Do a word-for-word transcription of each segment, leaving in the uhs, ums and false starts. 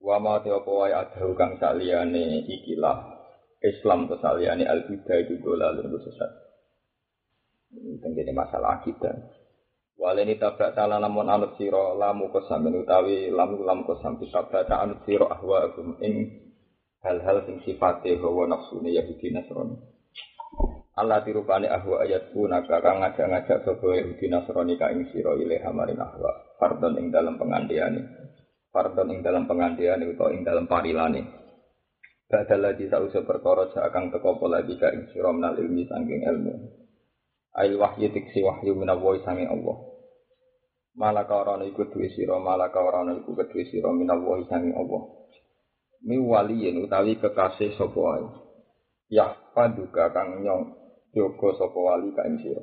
Wa ma ta'awai adharu kang saliyane ikilah Islam kesaliannya al-bidah itu gola lalu sesat. Tenggene masalah akidah. Waleni tabrak ta'ala lamun anut siro lamu kosamin utawi lamu lamu kosam tabrak ta'anut siro ahwa agum ing hal-hal sing sifatnya hawa nafsuni Yahudi Nasrani. Allah tirupani ahwa ayat puna kakang ngajak-ngajak sobo Yahudi Nasrani kaing siro ilaih hamarin ahwa pardon ing dalam pengandiani pardon ing dalam pengandiani atau ing dalam parilani. Tidak ada lagi sausah perkara seakan terkopo lagi ke insya minal ilmi sangking ilmu. Ail wahyu tiksi wahyu minawai sangking Allah. Malaka orang ikut dwi siro, malaka orang ikut dwi siro minawai sangking Allah. Mi waliyin utawi kekasih sopoi. Yah paduka kang nyong yoga sopoi ke insya.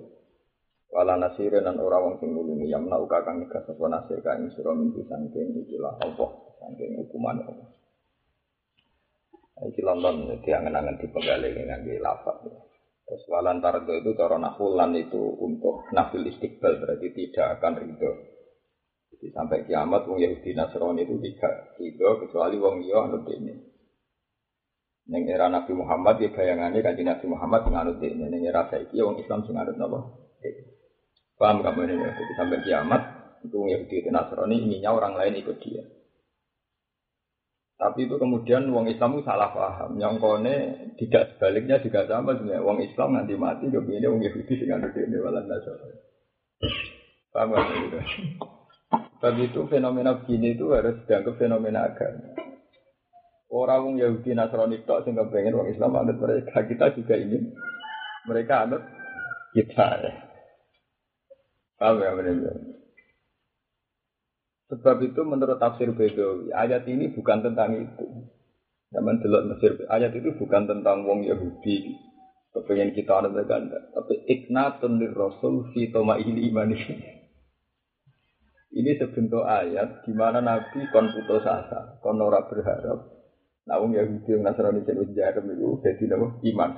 Wala nasirin dan orang sing nulungi yang nauka kang nikah sopoi nasir ke insya minti sangking ikilah Allah, sangking hukuman Allah. Iki London dia ngenangan di pegale dengan di lafaz. Terus walantar itu cara nahulan itu untuk nafil istiqbal berarti tidak akan ridho. Jadi sampai kiamat wong Yahudi Nasrani itu tidak ridho kecuali wong liya anut dene. Ning era Nabi Muhammad ya bayangane kanjeng Nabi Muhammad nganut dene. Ning era saiki wong Islam sing nganut napa? Paham kabeh ya. Jadi sampai kiamat itu wong Yahudi Nasrani inginnya orang lain ikut dia. Tapi itu kemudian wong Islam itu salah paham. Nyongkone tidak sebaliknya juga sama sebenarnya. Wong Islam nanti mati dia punya wong Yahudi sing nganut dene walan nasor. Paham kan itu? Tapi itu fenomena begini itu harus dianggap fenomena agama. Orang wong Yahudi Nasrani tok sing kepengin wong Islam anut mereka, kita juga ingin mereka anut kita. Paham ya benar. Sebab itu menurut tafsir Betawi, ayat ini bukan tentang itu. Zaman delok Mesir, ayat itu bukan tentang wong Yahudi kepengin kita ana ganda, tapi iknatun lirrasul fi tamaili imani. Ini sebentuk ayat di mana Nabi kon putus asa, kon ora berharap nek wong Yahudi lan Nasrani jeneng jarum iku dadi napa iman.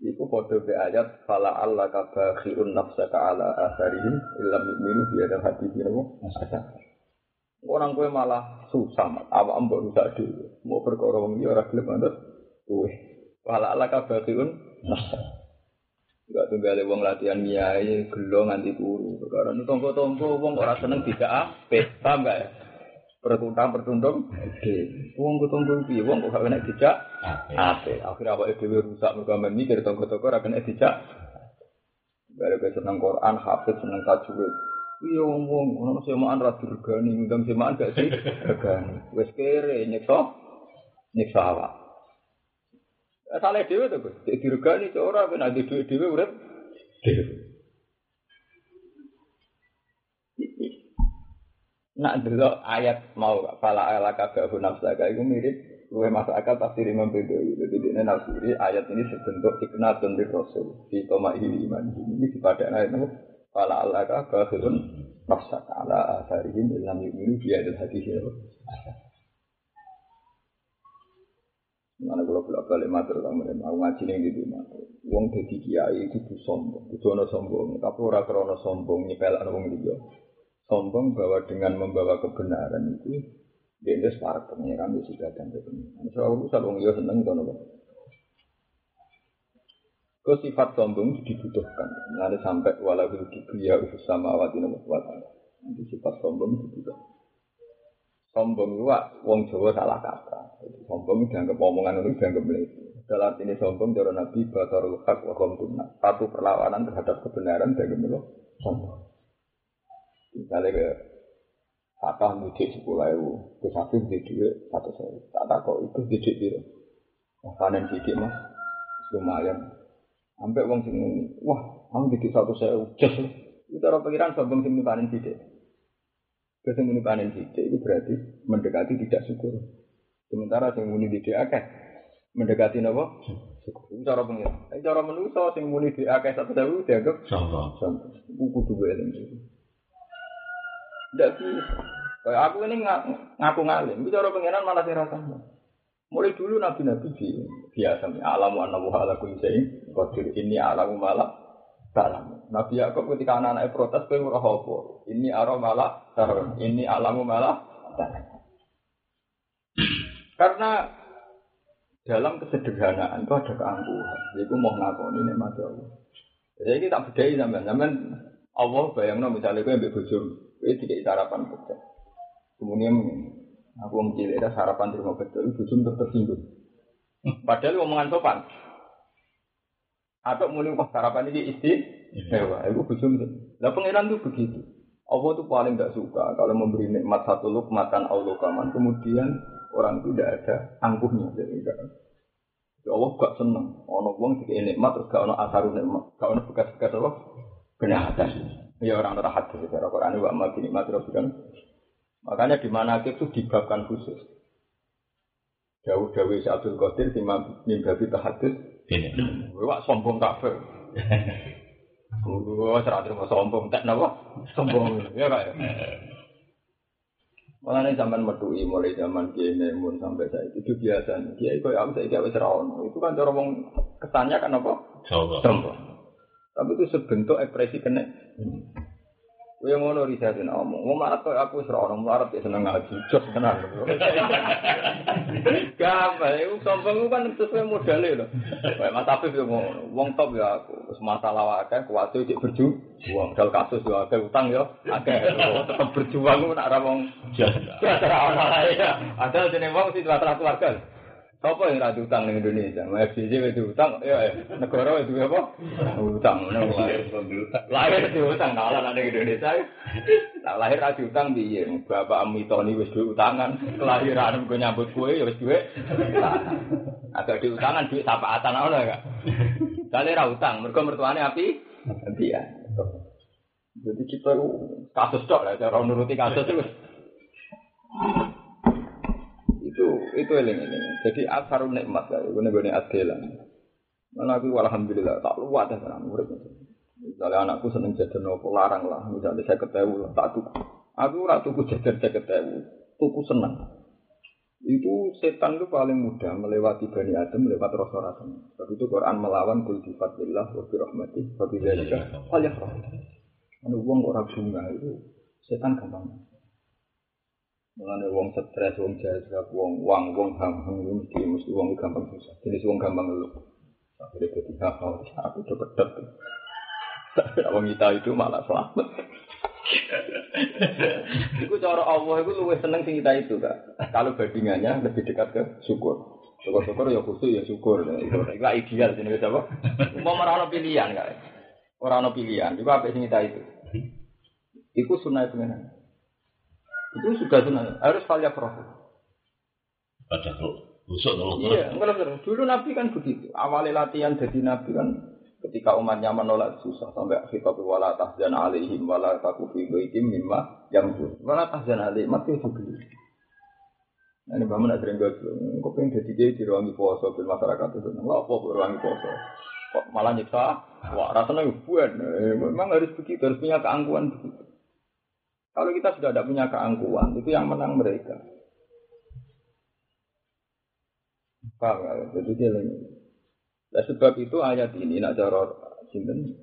Iku padha be ayat fala alla ka bakhirun nafsaka ala asarihim illam yu'minu bi hadal haditsin asaka. Orang kowe malah susah, awak mbok rusak dhewe. Mau perkara wong liya ora gelem anut kowe. Fala alla ka bakhirun nafsaka. Enggak tunggale wong latihan nyai gelo nganti turu. Perkara tonggo-tonggo wong ora seneng tidak apik, paham enggak ya? Pertundang-pertundung gede. Wong ketundung piye wong kok gak kena dijak apik. Akhire awake dhewe rusak mergo men mikir toko-toko ora kena dijak. Bareng seneng Quran, hafiz seneng tajwid. Piye wong ngono semaan ra durgani ngundang semaan gak sih? Regani. Wis kere nyekso nyekso awak. Asale dhewe to, Gus. Dirgani to ora ben ade dhewe urip dhewe. Nak delok ayat mau fala alaka ka nafsaka iku mirip luwe masyarakat tafsir Imam Betawi. Jadi dene nafsiri ayat ini sebentuk iknatun lir rasul fi tamaili iman. Ini dipadha ayat niku fala alaka ka nafsaka ala asarihim illam yu'minu bi hadal haditsi. Mana kula kula kali matur sampeyan aku ngaji ning ndi matur. Wong dadi kiai kudu sombong, kudu ana sombong, tapi ora krana sombong nyepelakno wong liya. Sombong bahwa dengan membawa kebenaran itu dendes para pengiran itu sudah dan kebenaran. Soal urusan orang yo seneng kono kok. Kok sifat sombong dibutuhkan. Nare sampai wala bil kibriya usama watina wa ta'ala. Nanti sifat sombong dibutuhkan. Sombong luwak wong Jawa salah kata. Sombong dianggap omongan orang dianggap mlete. Dalam ini sombong cara Nabi batarul haq wa qamtuna. Satu perlawanan terhadap kebenaran dianggap mlete. Sombong. Misalnya ke Fatah mudik sepuluh ewu ke satu mudik duit satu sewu tak tak kok itu didik biru makanan didik mas lumayan sampai uang sini wah kamu didik satu sewu jas itu orang pengiran sombong sini panen didik kesini panen didik itu berarti mendekati tidak syukur Sementara sing muni di D A K mendekati napa? Syukur. Cara pengira. Nek cara manusa sing muni di D A K satu dewe dianggap contoh. Buku kudu eling. Ndak bisa. Kaya aku ini ngaku ngalim, iki cara pengiran malah dirasakno. Mulai dulu nabi-nabi biasa alamu annahu ala kulli syai'in qadir inni alamu malah ta'lam. Nabi Yakub ketika anak-anaknya protes kowe ora apa. Inni aram malah ta'lam. Inni alamu malah ta'lam. Karena dalam kesederhanaan itu ada keangkuhan. Jadi aku mau ngakoni nikmat Allah. Jadi ini tak bedai sampean. Sampean Allah bayangno misale kowe mbek bojomu, kowe dikek sarapan pecel. Kemudian aku mencilek ada sarapan terima betul, ibu sumber tersinggung. Padahal omongan sopan. Atau mulai pas sarapan ini isti, mewah. Ibu sumber. Nah pengiran itu begitu. Allah itu paling tidak suka kalau memberi nikmat satu lukmatan Allah kaman. Kemudian orang itu tidak ada angkuhnya. Jadi enggak. Ya Allah enggak senang. Orang orang tidak nikmat terus enggak ada asarun nikmat, enggak ada bekas-bekas Allah. Benar-benar. Ya orang terhati secara Quran itu amal nikmat terus kan. Makanya di manakib itu dibabkan khusus. Jauh-jauh Abdul Qadir mimbabi tahadus. Wah sombong kafir. Wah seratus mau sombong tak nawa sombong ya kaya. Malah nih zaman medui mulai zaman kini mun sampai saya itu biasa. Dia itu aku saya kaya serawan. Itu kan cara wong kesannya kan apa? Sombong. Tapi itu sebentuk ekspresi kena. Wei ngono risaten omong. Wong marat kok aku wis ora ono marat ya seneng ngaji jos tenan. Gampang, iku sombong kan sesuai modale lho. Wae Mas Afif yo ngono. Wong top ya aku. Wis masalah akeh, kuwatu iki berju. Wong dal kasus yo akeh utang yo akeh. Tetep berjuang ku nak ra wong jos. Ya ora ono ae. Ada jenenge wong sing dua ratus warga. Sopo sing ra utang ning Indonesia? F C J wis utang, ya negara wis duwe apa? Utang ngono wae. Lahir diutang kalah nang Indonesia. Tak lahir ra diutang piye? Bapak mitoni wis duwe utangan, kelahiran kok nyambut kowe ya wis duwe. Ada diutangan duit tapaatan ora gak? Dale ra utang, mergo mertuane api. Api ya. Jadi kita kasus tok lah cara nuruti kasus terus. Itu eling ini. Jadi asharun nikmat ya, gune-gune adelan. Malah aku alhamdulillah tak luwat ya kan murid. Misale anakku seneng jajan opo larang lah, misale lima puluh ribu tak tuku. Aku ora tuku jajan lima puluh ribu, tuku seneng. Itu setan itu paling mudah melewati Bani Adam lewat rasa-rasa. Sebab itu Quran melawan kul bi fadlillah wa bi rahmatih fa bi dzalika falyafrah. Ana wong ora bunga itu setan gampang. Mengenai wong stres, wong jazak, wong wang, wong ham-ham itu mesti mesti wong gampang susah. Jenis wong gampang ngeluh. Akhirnya ketika aku aku deket-deket, tapi wong kita itu malah selamat. Iku cara Allah itu luwih seneng sing kita itu kak. Kalau bandingannya lebih dekat ke syukur. Syukur-syukur ya khusus ya syukur. Itu lah ideal jenis apa? Mau merana pilihan kak. Orang no pilihan. Juga apa sing kita itu? Iku sunai pengenan. Itu sudah sunnah, harus kalian perhati. Ada rusuk kalau iya, benar. Dulu Nabi kan begitu. Awalnya latihan jadi Nabi kan ketika umatnya menolak susah sampai akhir tapi wala tahzan alaihim wala takufi bihim mimma yamkur. Wala tahzan alaihim mati juga. Ini bahaman ada yang gak kok pengen jadi dia di ruangi poso di masyarakat itu. Nggak apa ruangi poso. Kok malah nyiksa? Wah rasanya buat. Memang harus begitu, harus punya keangkuhan begitu. Kalau kita sudah tidak punya keangkuhan, itu yang menang mereka. Paham ya? Jadi dia lagi. Nah, sebab itu ayat ini nak cara sinten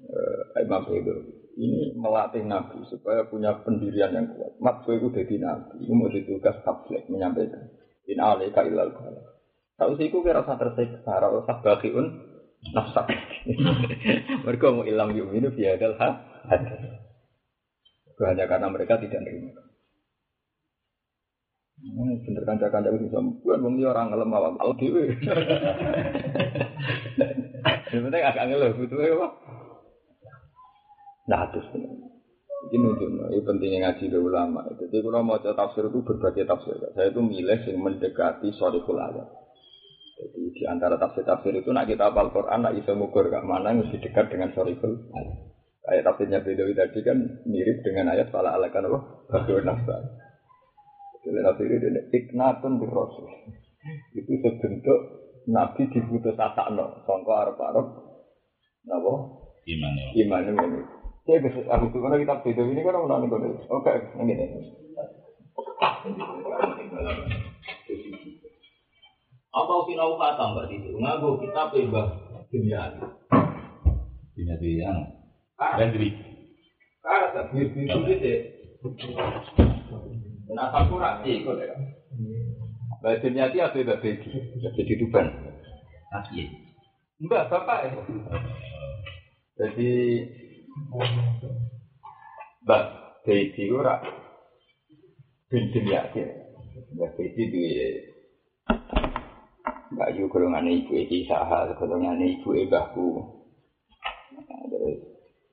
Imam Betawi ini melatih Nabi supaya punya pendirian yang kuat. Mak itu jadi Nabi, itu mau ditugas tabligh menyampaikan. In alaika illal balagh. Tahu sih, aku rasa tersiksa, rasa bakiun nafsak. Mereka mau ilang yu'minu biadal hadis. Hanya karena mereka tidak terima. Hmm, bener kanca-kanca itu sampean wong liya ora ngelem awak dhewe. Sing penting agak ngeluh butuhe apa? Nah, terus iki nunjukno iki pentingnya ngaji ke ulama. Jadi kalau mau tafsir itu berbagai tafsir. Saya itu milih yang mendekati sharikhul ayat. Jadi di antara tafsir-tafsir itu nak kita hafal Quran, nak iso ngukur gak mana mesti dekat dengan sharikhul ayat. Ayat tafsirnya Betawi tadi kan mirip dengan ayat fala alakan Allah. Bagaimana nafsa. Jadi tafsir itu iknatun birrasul. itu sebentuk Nabi diputus asakno sangka arep-arep napa imane imane ngene. Saya besok aku tuh kalau kita video ini kan udah nonton itu. Oke, ngene. Atau sinau kata berarti itu nganggo kitab Mbah Dunia. Dunia Dunia. Dan diri. Karena tak bisa bisa. Nah, aku rapi kok ya. Mbah Dunia dia tuh udah pergi. Udah pergi Tuban. Asli. Enggak, Bapak. Jadi Mbak Deji itu rak Bintin yakin Mbak Deji itu Mbak Yu golongan ibu Eki Sahal, golongan ibu Ebahku. Terus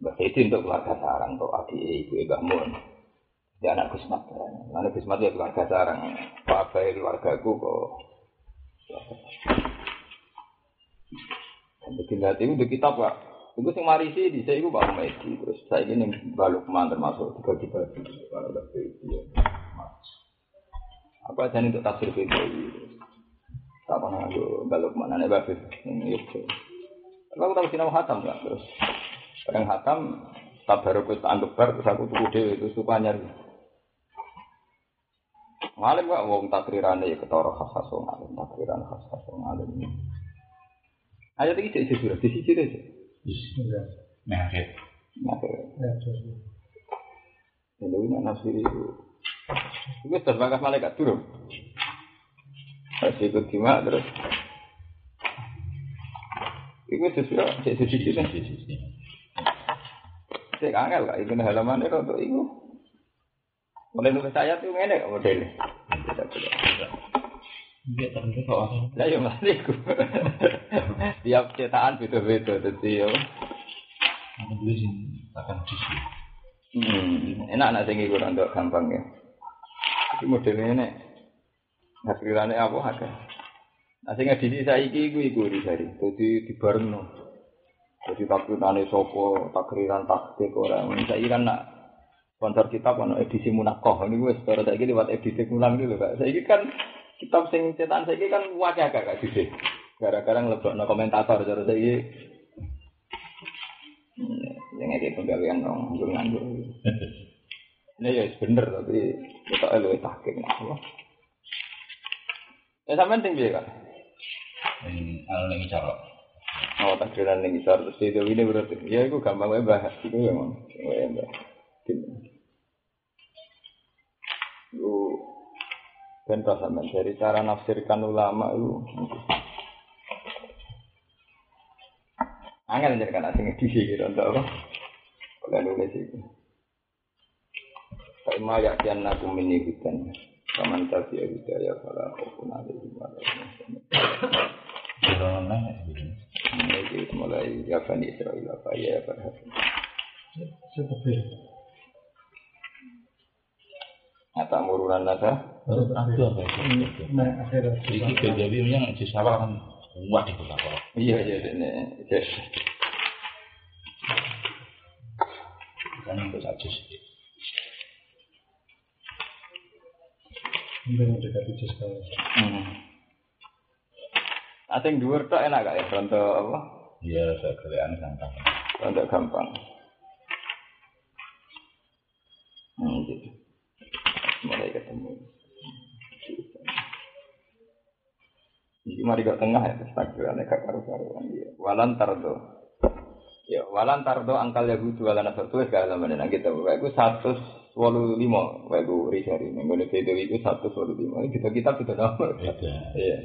Mbak Deji untuk keluarga sarang, untuk adik ibu Ebahmun. Dia anak Gusmat. Anak Gusmat ya keluarga sarang. Pak Abai keluargaku kok. Bintin yakin itu kitab Pak. Iku sing marisi dhisik iku Pak Medi, terus saiki ning Balukman termasuk dibagi-bagi para dokter itu. Apa jane untuk tafsir Betawi. Tak ana yo Balukman ana bae ning iki. Kalau tak sinau khatam lah terus. Bareng khatam tabaruk tak anggebar terus aku tuku dhewe terus supanyar. Malah kok wong takrirane ya ketara khasasong alim takriran khasasong alim. Ayo iki sik jujur di sisi dhewe. Bismillah. Nah, ya. Nah, ya. Jadi ini nasir itu. Itu terbangkas malaikat turun. Terus ikut gimana terus. Itu sesuai, cek suci ini. Cek angel lah, itu halamannya untuk itu. Mulai nulis ayat itu enak modelnya. Dia terus kok. Lah yo mesti ku. Tiap cetakan beda-beda dadi yo. Aku tulis akan disi. Hmm, enak nak sing iku ndok gampang ya. Iki modele nek hasilane apa akeh. Nah sing edisi saiki iku iku disari. Dadi dibarengno. Dadi takrutane sapa, takriran taktik ora. Saiki kan nak sponsor kita ono edisi munakoh niku wis cara saiki liwat edisi ulang iki lho, Pak. Saiki kan kitab sing cetakan saiki kan wajah agak gede. Gara-gara nglebokno komentator cara saiki. Sing iki penggawean nang nganggo. Nah ya wis bener tapi ketoke luwih tahqiq Allah. Ya sampean ting piye kok? Ning alune ngisor. Oh takdiran ning ngisor terus itu ini berarti. Ya iku gampang wae bahas iku ya mon. Wae mbah. Yo dan pasaman dari cara nafsirkan ulama itu angin aja kan asing di sini untuk apa kalau nulis itu tak mau yakin aku menyebutkan kaman tafsir hidayah kalau aku nanti gimana corona ini mulai yakin Israel apa ya berhasil seperti kata murunan nada terus ada apa itu? Nah, akhirnya ini kejadiannya si Sarah kan muat itu tak apa? Iya, iya, ini. Bukan untuk satu sih. Ini untuk satu sih kalau. Ada yang dua tak enak gak ya? Contoh apa? Iya, sekalian gampang. Contoh gampang. Hmm, gitu. Mulai ketemu. Jadi mari ke tengah ya, takdirane gak karo-karoan ya. Walan tardo. Ya, walan tardo angkal yahudu walan nasrani gak ala menenang kita. Iku seratus dua puluh lima, iku risari ning ngene dewe iku seratus dua puluh lima. Kita kita sudah nomor. Iya.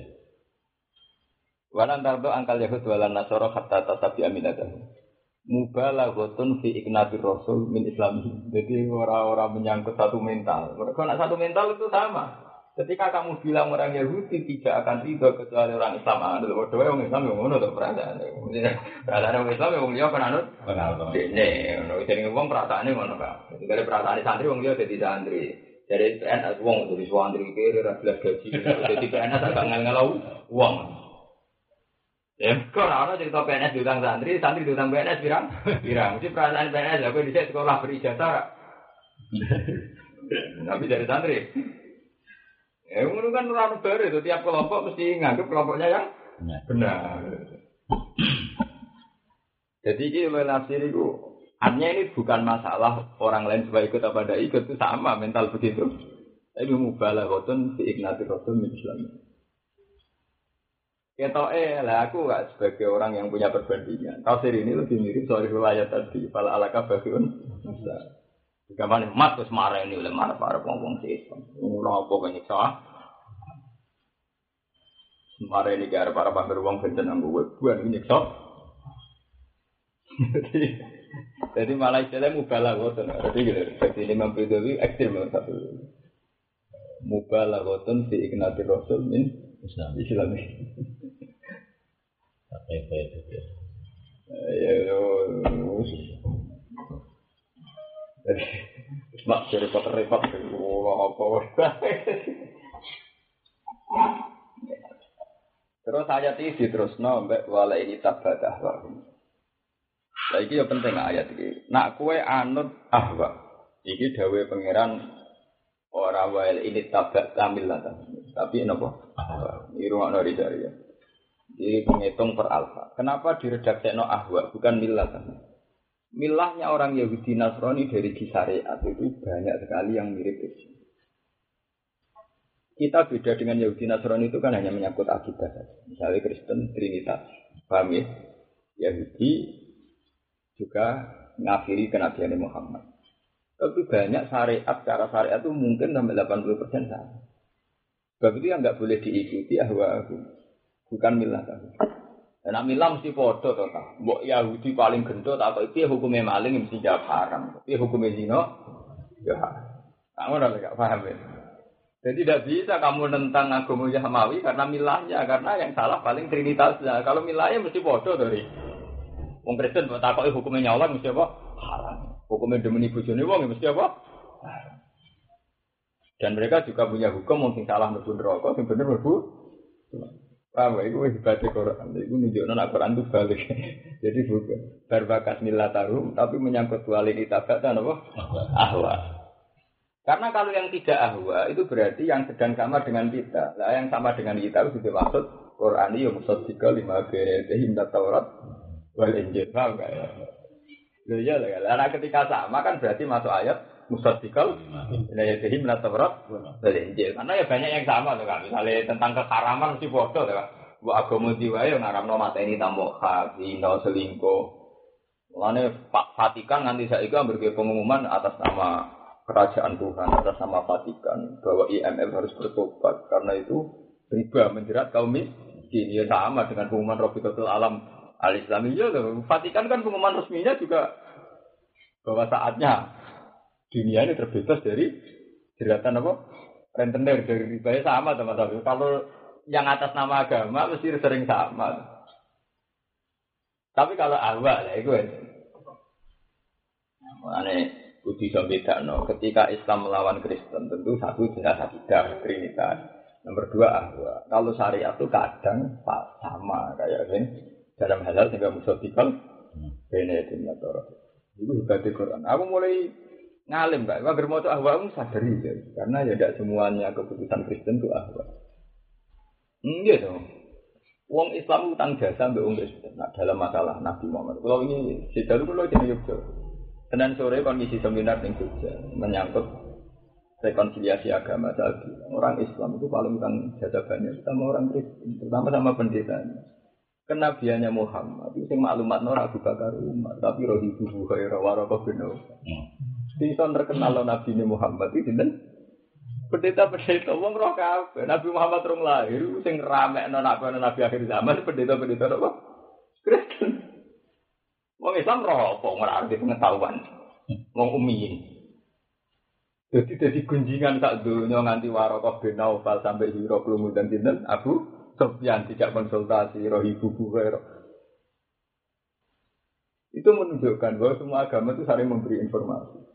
Walan tardo angkal yahudu walan nasrani hatta tasabi aminatan. Mubalaghatun fi iqnatir rasul min islami. Jadi orang-orang menyangkut satu mental. Mereka nak satu mental itu sama. Ketika kamu bilang orang Yahudi tidak akan ridho kecuali orang Islam, ada bodoh orang Islam yang ngono tak perasaan. Perasaan orang Islam yang dia kan anut. Ini, orang sering ngomong perasaan ini ngono pak. Kalau perasaan santri orang dia jadi santri, jadi P N S uang jadi santri kiri ratus gaji, jadi P N S agak ngelau uang. Ya, kalau orang cerita P N S diutang santri, santri diutang P N S birang, birang. Jadi perasaan P N S aku di sekolah berijazah, tapi dari santri. Ya ngono kan ora ono bare itu tiap kelompok mesti nganggep kelompoknya yang benar. Jadi iki oleh nafsir iku artinya ini bukan masalah orang lain supaya ikut apa tidak ikut, itu sama mental begitu. Tapi mubalaghatan fi ignati rasul Islam. Ketok eh lah aku gak sebagai orang yang punya perbandingan. Tafsir ini lebih mirip soal riwayat tadi. Fala alaka bagiun. Jika mana mat terus marah ini oleh marah para pengpong Islam. Ulang apa banyak soal. Marah ini gara para pamer uang bencana gue buat banyak soal. Jadi jadi malah istilah mubalaghatan. Jadi gitu. Jadi Imam Betawi ekstrem satu. Mubalaghatan fi ignati rasul min Islam. Islam. Apa itu ya? Ya, jadi mak repot-repot Allah apa terus ayat ini terusno mbek wala ini tabadah warum. Lah iki yo penting ayat iki. Nak kowe anut ahwa. Iki dawuhe pangeran ora wala ini tabat tamilatan. Tapi napa? Ahwa. Irungno ridari ya. Di penghitung per alfa. Kenapa diredakseno ahwa bukan milatan? Milahnya orang Yahudi Nasrani dari syariat itu banyak sekali yang mirip Islam. Kita beda dengan Yahudi Nasrani itu kan hanya menyangkut akidah saja. Misalnya Kristen Trinitas, paham ya? Yahudi juga ngafiri kenabian Muhammad. Tapi banyak syariat, cara syariat itu mungkin sampai delapan puluh persen salah. Sebab itu yang nggak boleh diikuti ahwa bukan milah saja. Nah, milah mesti podo to ta. Mbok Yahudi paling gendut atau piye hukume maling mesti jawab haram. Piye hukume zina? Ya. Kamu ora gak paham ya. Jadi tidak bisa kamu nentang agama Yahudi karena milahnya, karena yang salah paling trinitasnya. Kalau milahnya mesti podo to, Ri. Wong Kristen mbok takoki hukume nyolong mesti apa? Haram. Hukume demeni bojone wong mesti apa? Haram. Dan mereka juga punya hukum wong sing salah mlebu neraka, sing bener mlebu. Paham, itu hebatnya Quran. Itu menunjukkan Al-Quran itu balik. Jadi bukan berbakat milatarum, tapi menyangkut walid itabat dan apa? Ahwa. Karena kalau yang tidak ahwa, itu berarti yang sedang sama dengan kita. Nah, yang sama dengan kita itu dimaksud Quran yang maksud tiga lima berhim dan Taurat wal Injil. Paham gak ya? Ya, karena ketika sama kan berarti masuk ayat Musaddiqal inayah dihim la tawrat wal Injil. Karena ya banyak yang sama tuh kan. Misalnya tentang keharaman mesti bodoh tuh kan. Buat agama diwae ngaramno mateni tambok zina selingkuh. Mulane Pak Vatikan nganti saiki ambek pengumuman atas nama kerajaan Tuhan, atas nama Vatikan bahwa I M F harus bertobat karena itu riba menjerat kaum miskin. Ya sama dengan pengumuman Rabbitul Alam al-Islamiyah tuh. Vatikan kan pengumuman resminya juga bahwa saatnya dunia ini terbebas dari jeratan apa? Rentenir dari ribanya sama teman-teman. Kalau yang atas nama agama mesti sering sama. Tapi kalau ahwa lah itu. Maknanya budi beda no. Ketika Islam melawan Kristen tentu satu jelas akidah Trinitas. Nomor dua ahwa. Kalau syariat itu kadang sama kayak ini dalam hal sehingga musaddiqal benedin matur. Itu hebatnya Quran. Aku mulai ngalim, Pak. Agar mau itu ahwa, kamu sadari. Ya. Karena ya tidak semuanya keputusan Kristen itu ahwa. Enggak dong. Wong Islam utang jasa mbak orang Kristen. Nah, dalam masalah Nabi Muhammad. Kalau ini, saya dulu jadi Jogja. Senin sore kondisi seminar di Jogja. Menyangkut rekonsiliasi agama tadi. Orang Islam itu paling utang jasa banyak sama orang Kristen. Terutama sama pendetanya. Kenabiannya Muhammad. Itu yang maklumat Nora Abu Bakar Umar. Tapi Rohi Buhu Khairah Warabah Beno. Dison terkenal Nabi Muhammad itu dan pendeta-pendeta wong roh kabeh. Nabi Muhammad rong lahir sing ramekno nabi akhir zaman pendeta-pendeta apa? Kristen. Wong Islam roh apa ora arti pengetahuan. Wong umiyin. Dadi dadi gunjingan sak donya nganti Waraqah bin Naufal sampai Hiro Klumu dan dinten Abu Sufyan tidak konsultasi Rohibu Buhair. Itu menunjukkan bahwa semua agama itu saling memberi informasi.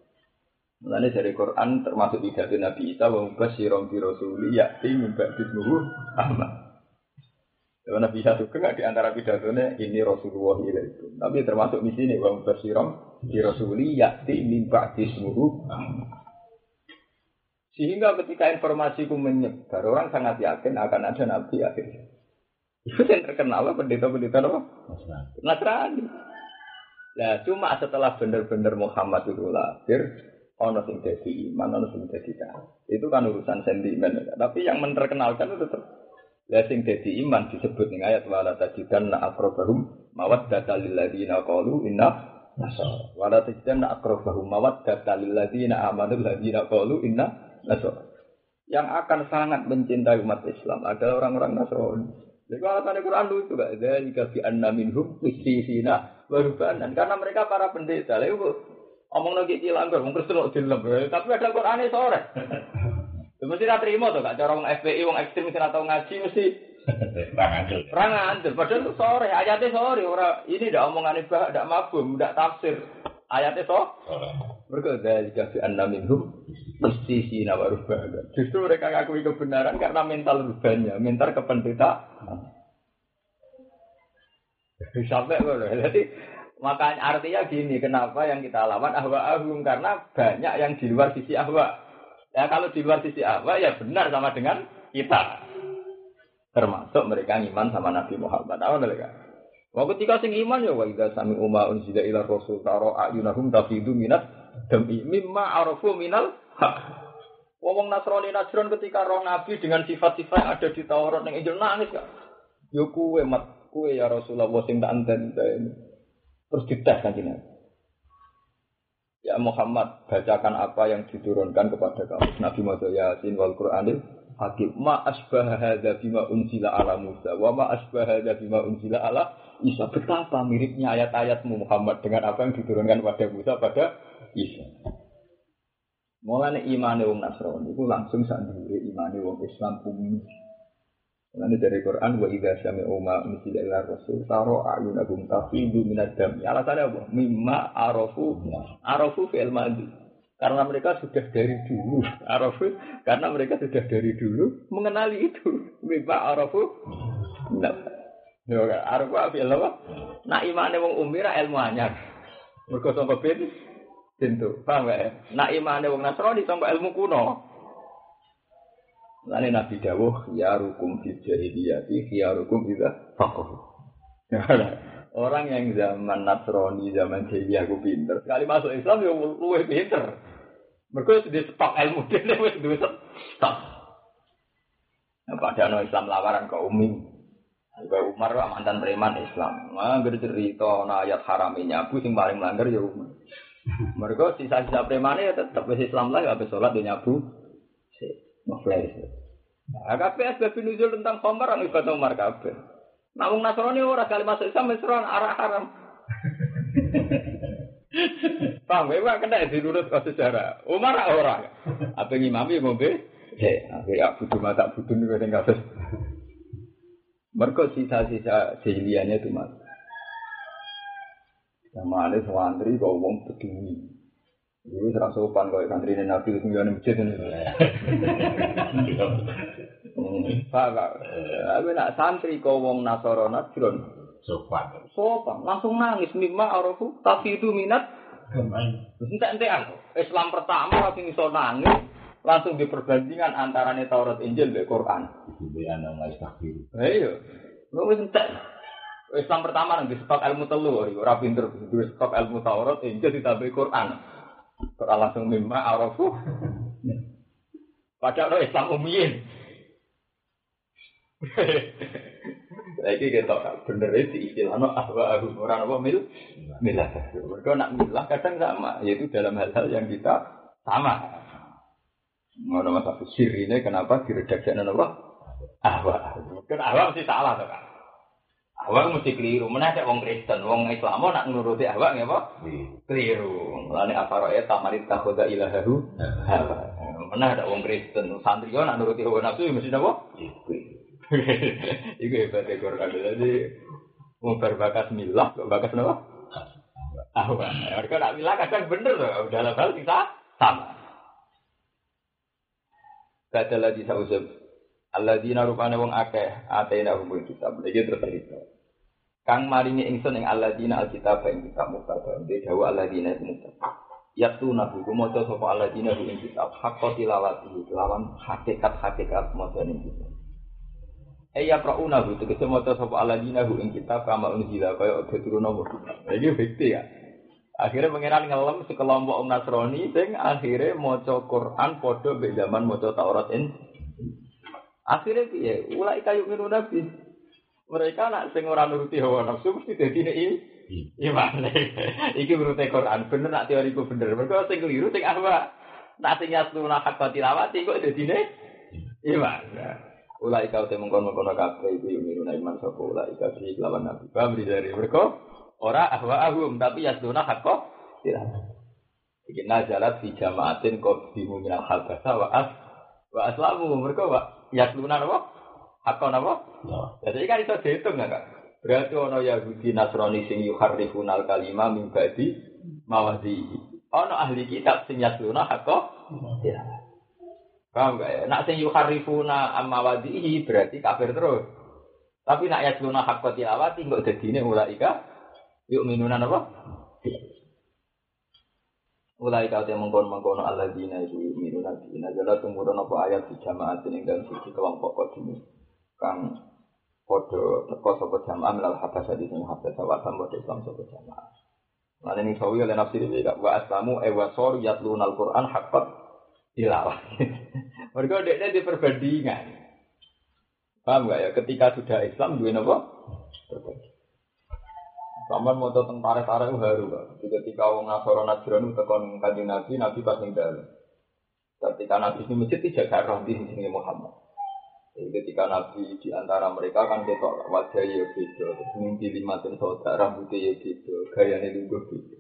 Mulanya dari Quran termasuk pidato Nabi Isa wa basyirun bi rasuli ya'ti min ba'di ismihi Ahmad. Kalau Nabi Isa itu enggak di antara pidatonya ini Rasulullah itu. Tapi termasuk di sini wa basyirun bi rasuli ya'ti min ba'di ismihi Ahmad. Sehingga ketika informasiku menyebar, orang sangat yakin akan ada nabi akhirnya. Itu yang terkenal pendeta-pendeta apa? Nasrani. Nah, cuma setelah benar-benar Muhammad itu lahir, ono sing dadi iman, ono sing dadi kafir. Itu kan urusan sentimen. Tapi yang menerkenalkan itu tetap la sing dadi iman disebut ning ayat wala tajidanna aqrabahum mawaddatan lil ladzina qalu inna nasara. Wala tajidanna aqrabahum mawaddatan lil ladzina amanu ladzina qalu inna nasara. Yang akan sangat mencintai umat Islam adalah orang-orang Nasrani. Lha ayat Al-Qur'an itu juga dzalika fi anna minhum qissina wa rubanan, karena mereka para pendeta. Lha iku omongno iki langgar wong Kristen dilem, tapi ada Al-Qur'ane sore. Mesti ra terima to, gak cara wong F P I wong ekstremis ra tau ngaji mesti perangandel. Perangandel padahal sore, ayate sore ora ini ndak omongane bah, ndak mabum, ndak tafsir. Ayate to? Sore. Mergo dalika fi anna minhum mesti sina warubah. Justru mereka ngakui kebenaran karena mental rubahnya, mental kependetaan. Sampai lho. Jadi makanya artinya gini, kenapa yang kita lawan ahwa ahum, karena banyak yang di luar sisi ahwa. Ya kalau di luar sisi awal ya benar sama dengan kita, termasuk mereka iman sama Nabi Muhammad. Tahu nggak mereka? Waktu ketika sing iman ya wajda sami umma unzila ila rasul taro ayunahum tafidu minat demi mimma arafu minal haq. Wong Nasrani Nasron ketika roh Nabi dengan sifat-sifat yang ada di Taurat yang Injil nangis gak? Yo kuwe mat kuwe ya Rasulullah sing tak enten ini. Terus dites kan jenenge. Ya Muhammad, bacakan apa yang diturunkan kepada kamu. Nabi Muhammad Yasin wal Qur'anil Hakim. Ma asbaha hadza bima unzila ala Musa wa ma asbaha hadza bima unzila ala Isa. Betapa miripnya ayat-ayatmu Muhammad dengan apa yang diturunkan pada Musa pada Isa. Mulane imane wong Nasrani iku langsung sandure imane wong Islam umum. Mulane dari Qur'an wa idza sami'u ma unzila ila rasul taro ayunahum tafidu minad dami. Alasannya apa? Mimma arafu. Arafu fil madi. Karena mereka sudah dari dulu. Arafu karena mereka sudah dari dulu mengenali itu. Mimma arafu. Nah. Ya kan arafu fil apa? Nah imane wong umira ilmu anyar. Mergo sangka ben tentu. Paham gak ya? Nah imane wong Nasrani sangka ilmu kuno. Lane Nabi dawuh ya rukum fil jahiliyati ya rukum idza faqahu. Orang yang zaman Nasrani, zaman jahiliyah ku pinter. Sekali masuk Islam yo luwih pinter. Mergo di stok ilmu dhewe wis duwe stok. Nah, padahal Islam lawaran ke Umi. Ibu Umar wa mantan preman Islam. Nah, cerita ana ayat harame nyabu sing paling melanggar ya Umar. Mergo sisa-sisa premane tetep wis Islam lah ya habis salat yo nyabu. Maflaris. Nah, K P S Babi Nuzul tentang Khomar dan ibadah Umar K P. Namun Nasrani orang kali masuk Islam, Nasrani arah haram. Paham, memang kena dilurus ke sejarah. Umar orang. Apa yang imami ngombe? Eh, ya budu masak budu nih kadang kasus. Mereka sisa-sisa jahiliannya itu mas. Sama ada suantri kau ngomong begini. Ibu serasa sopan kalau santri nabi itu sembilan masjid ini. Pak, aku nak santri kau wong Nasoro Nasron. Sopan. Sopan, langsung nangis mimma arofu tapi itu minat. Entah entah aku. Islam pertama langsung iso nangis, langsung diperbandingkan antara Taurat Injil dan Quran. Kemudian nama istighfir. Ayo, lu entah. Islam pertama nang disebut ilmu telu, ora pinter disebut ilmu Taurat Injil ditambah Quran. Kalau langsung mimma arafu padahal Islam umiyin lagi kita bener itu istilahnya ahwa ahum orang apa mil milah mereka nak milah kadang sama yaitu dalam hal-hal yang kita sama ada masalah sirine kenapa diredaksikan Allah ahwa ahum kan ahwa mesti salah kan awang mesti keliru, mana cek wong Kristen, wong Islam nak nuruti awang ya pak? Keliru. Lain apa roya tamarit takoda ilahahu? Mana ada wong Kristen, santri kau nak nuruti hawa nafsu mesti apa? Iku hebat ekor kali tadi. Wong berbakas milah, berbakas apa? Awang. Mereka nak milah kadang bener loh, dalam hal kita sama. Kata lagi sausub, Allah di narupane wong akeh, atena hukum kita belajar tercerita. Kang maringi ingsun yang Aladina Alkitab yang kita muka, dia jauh Aladina itu muka. Yatuna buku mojo sopo Allah dina buin kitab hakko tilawati lawan hakikat-hakikat mojo ning kitab. Eya prauna buku tegese mojo sopo Allah dina buin kitab kama unzila kaya ojo turuno buku. Iki bukti ya. Akhire pangeran ngelem sekelompok umat Nasrani sing akhire mojo Quran padha mbek zaman mojo Taurat in. Akhire piye? Ulai kayu miruna bis. Mereka nak sing ora nuruti hawa nafsu mesti dadine iki. Iya mana? Iki berita Quran bener nak teoriku bener. Mereka sing keliru sing apa? Nak sing nyatu nak hak tilawati kok dadi ne? Iya mana? Ulai kau temu kono-kono kabeh iki miruna iman sapa ulai kabeh lawan nabi. Pamri dari mereka ora ahwa ahum tapi yasuna hak kok tilawati. Iki nazalat fi jama'atin qadimu min al-hadatsa wa as wa aslamu mereka wa yasuna napa? Hak napa? Jadi kan iso diitung enggak? Berarti ono Yahudi Nasrani sing yuharrifunal kalima min ba'di mawadhi. Ono ahli kitab sing yasluna hakko. Ya. Paham gak ya? Nak sing yuharrifuna amawadhi berarti kafir terus. Tapi nak yasluna hakko tilawati kok dadine ulaika yuk minunan apa? Ulaika te mengkon-mengkon alladzina yuk minunan dinazala tumurun apa ayat di jama'atin ing dalem siji kelompok kodine. Kang Kodo teko sobat jamaah melal habasa di sini habasa wasan buat Islam sobat jamaah. Nah ini sawi oleh nafsi ini kak wa aslamu ewasor yatlun al Quran hakot dilawan. Mereka deknya di perbandingan. Paham gak ya? Ketika sudah Islam duit apa? Taman mau datang tarik-tarik baru kak. Ketika orang Nasrani Nasrani tekon kaji nabi nabi pas ninggal. Ketika nabi ini masjid dijaga roh di sini Muhammad. Ketika Nabi di antara mereka kan ketok wajah ya gitu, mimpi lima ten soda, rambutnya ya gitu, gayanya juga gitu.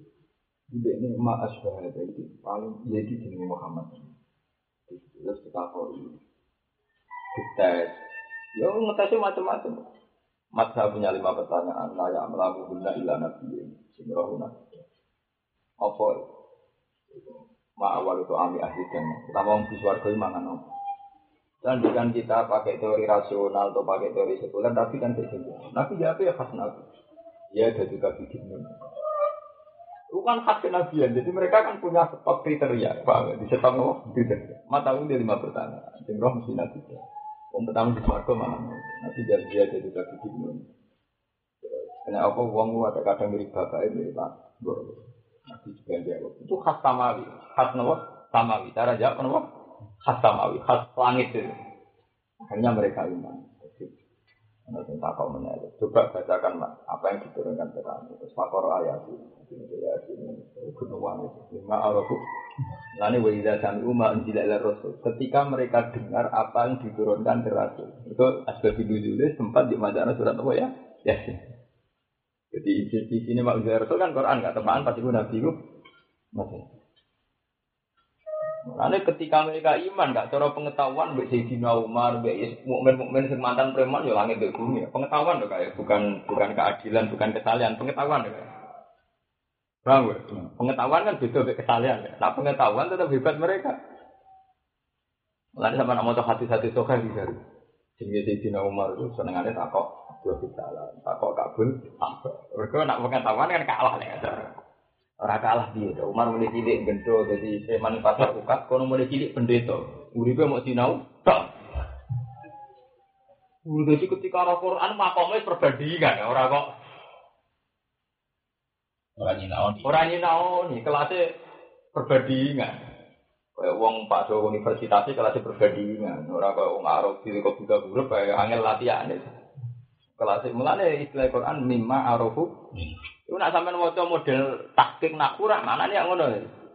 Ini ma'as bahaya itu, paling ya gitu dengan Muhammad. Terus kita kori, dites, ya ngetesnya macam-macam. Madha punya lima pertanyaan, layak melaku guna ilah Nabi, sinroh Nabi. Apa? Ma'awal itu ami ahli dan kita mau di suarga imangan apa? Dan bukan kita pakai teori rasional atau pakai teori sekuler, tapi kan berbeda. Nabi jawab ya khas Nabi. Ya ada juga bikin Nabi. Itu kan khas kenabian, jadi mereka kan punya sepak kriteria. Pak, di sepak oh, kriteria. Mata umum dia lima pertanyaan. Jumroh mesti Nabi. Yang pertama di suarga mana? Nabi jawab ya ada juga bikin Nabi. Karena apa, uang lu ada kadang mirip bapak, mirip pak. Nabi juga jawab. Itu khas samawi. Khas Nabi, samawi. Cara jawab Nabi. Khas samawi, khas langit itu. Akhirnya mereka iman. Jadi, takau menyelip. Coba bacakan apa yang diturunkan terang. Fakor ayat ini, gunawan itu. Ma'arofu. Lani wa idza sami'u ma unzila ila rasul. Ketika mereka dengar apa yang diturunkan terang. Itu asbabi nuzulnya sempat di macana surat apa ya? Yasin. Jadi di sini ma unzila rasul kan Quran enggak teman pasti nabi itu. Maksudnya karena ketika mereka iman, tak cara pengetahuan mbek Sayyidina Umar, mbek mukmin-mukmin sing mantan preman yo langit mbek bumi. Pengetahuan lho kaya bukan bukan keadilan, bukan kesalahan, pengetahuan lho. Paham ya? Pengetahuan kan beda mbek kesalahan. Lah pengetahuan tetap hebat mereka. Lan sampeyan moto hati-hati sokan iki jare. Jenenge Sayyidina Umar itu senengane takok dua kesalahan, takok kabul. Mergo nak pengetahuan kan kalah nek cara. Ora kalah piye to Umar mulih cilik bendo dadi preman pasar ukat kono mulih cilik pendeta uripe mok sinau tok urip iki ketika ora Quran makome perbandingan ora kok ora nyinaoni ora nyinaoni kelase perbandingan kaya wong padha universitas kelase perbandingan ora kaya wong Arab iki kok budak urip kaya angel latihane kelase mulane istilah Quran mimma arafu. Iku nak sampean waca model taktik nak kurang mana nek ngono.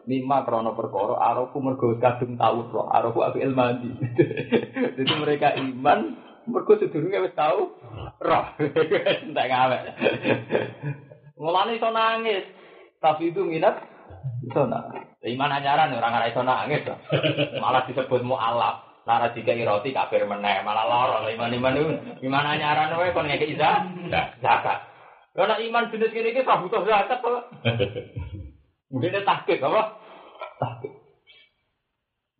Lima krono perkara araku mergo kadung tau roh, araku api ilmandi. Jadi mereka iman mergo sedurunge wis tau roh. Entek ngawek. Mulane iso nangis. Tapi itu minat iso nangis. Iman ajaran ora ngara iso nangis to. Malah disebut mualaf. Lara dikai roti kafir meneh, malah lara iman-iman iku. Iman ajaran wae kon ngeki izah. Zakat. Kalau iman jenis ini kita butuh zakat apa? Mungkin taktik apa? Taktik.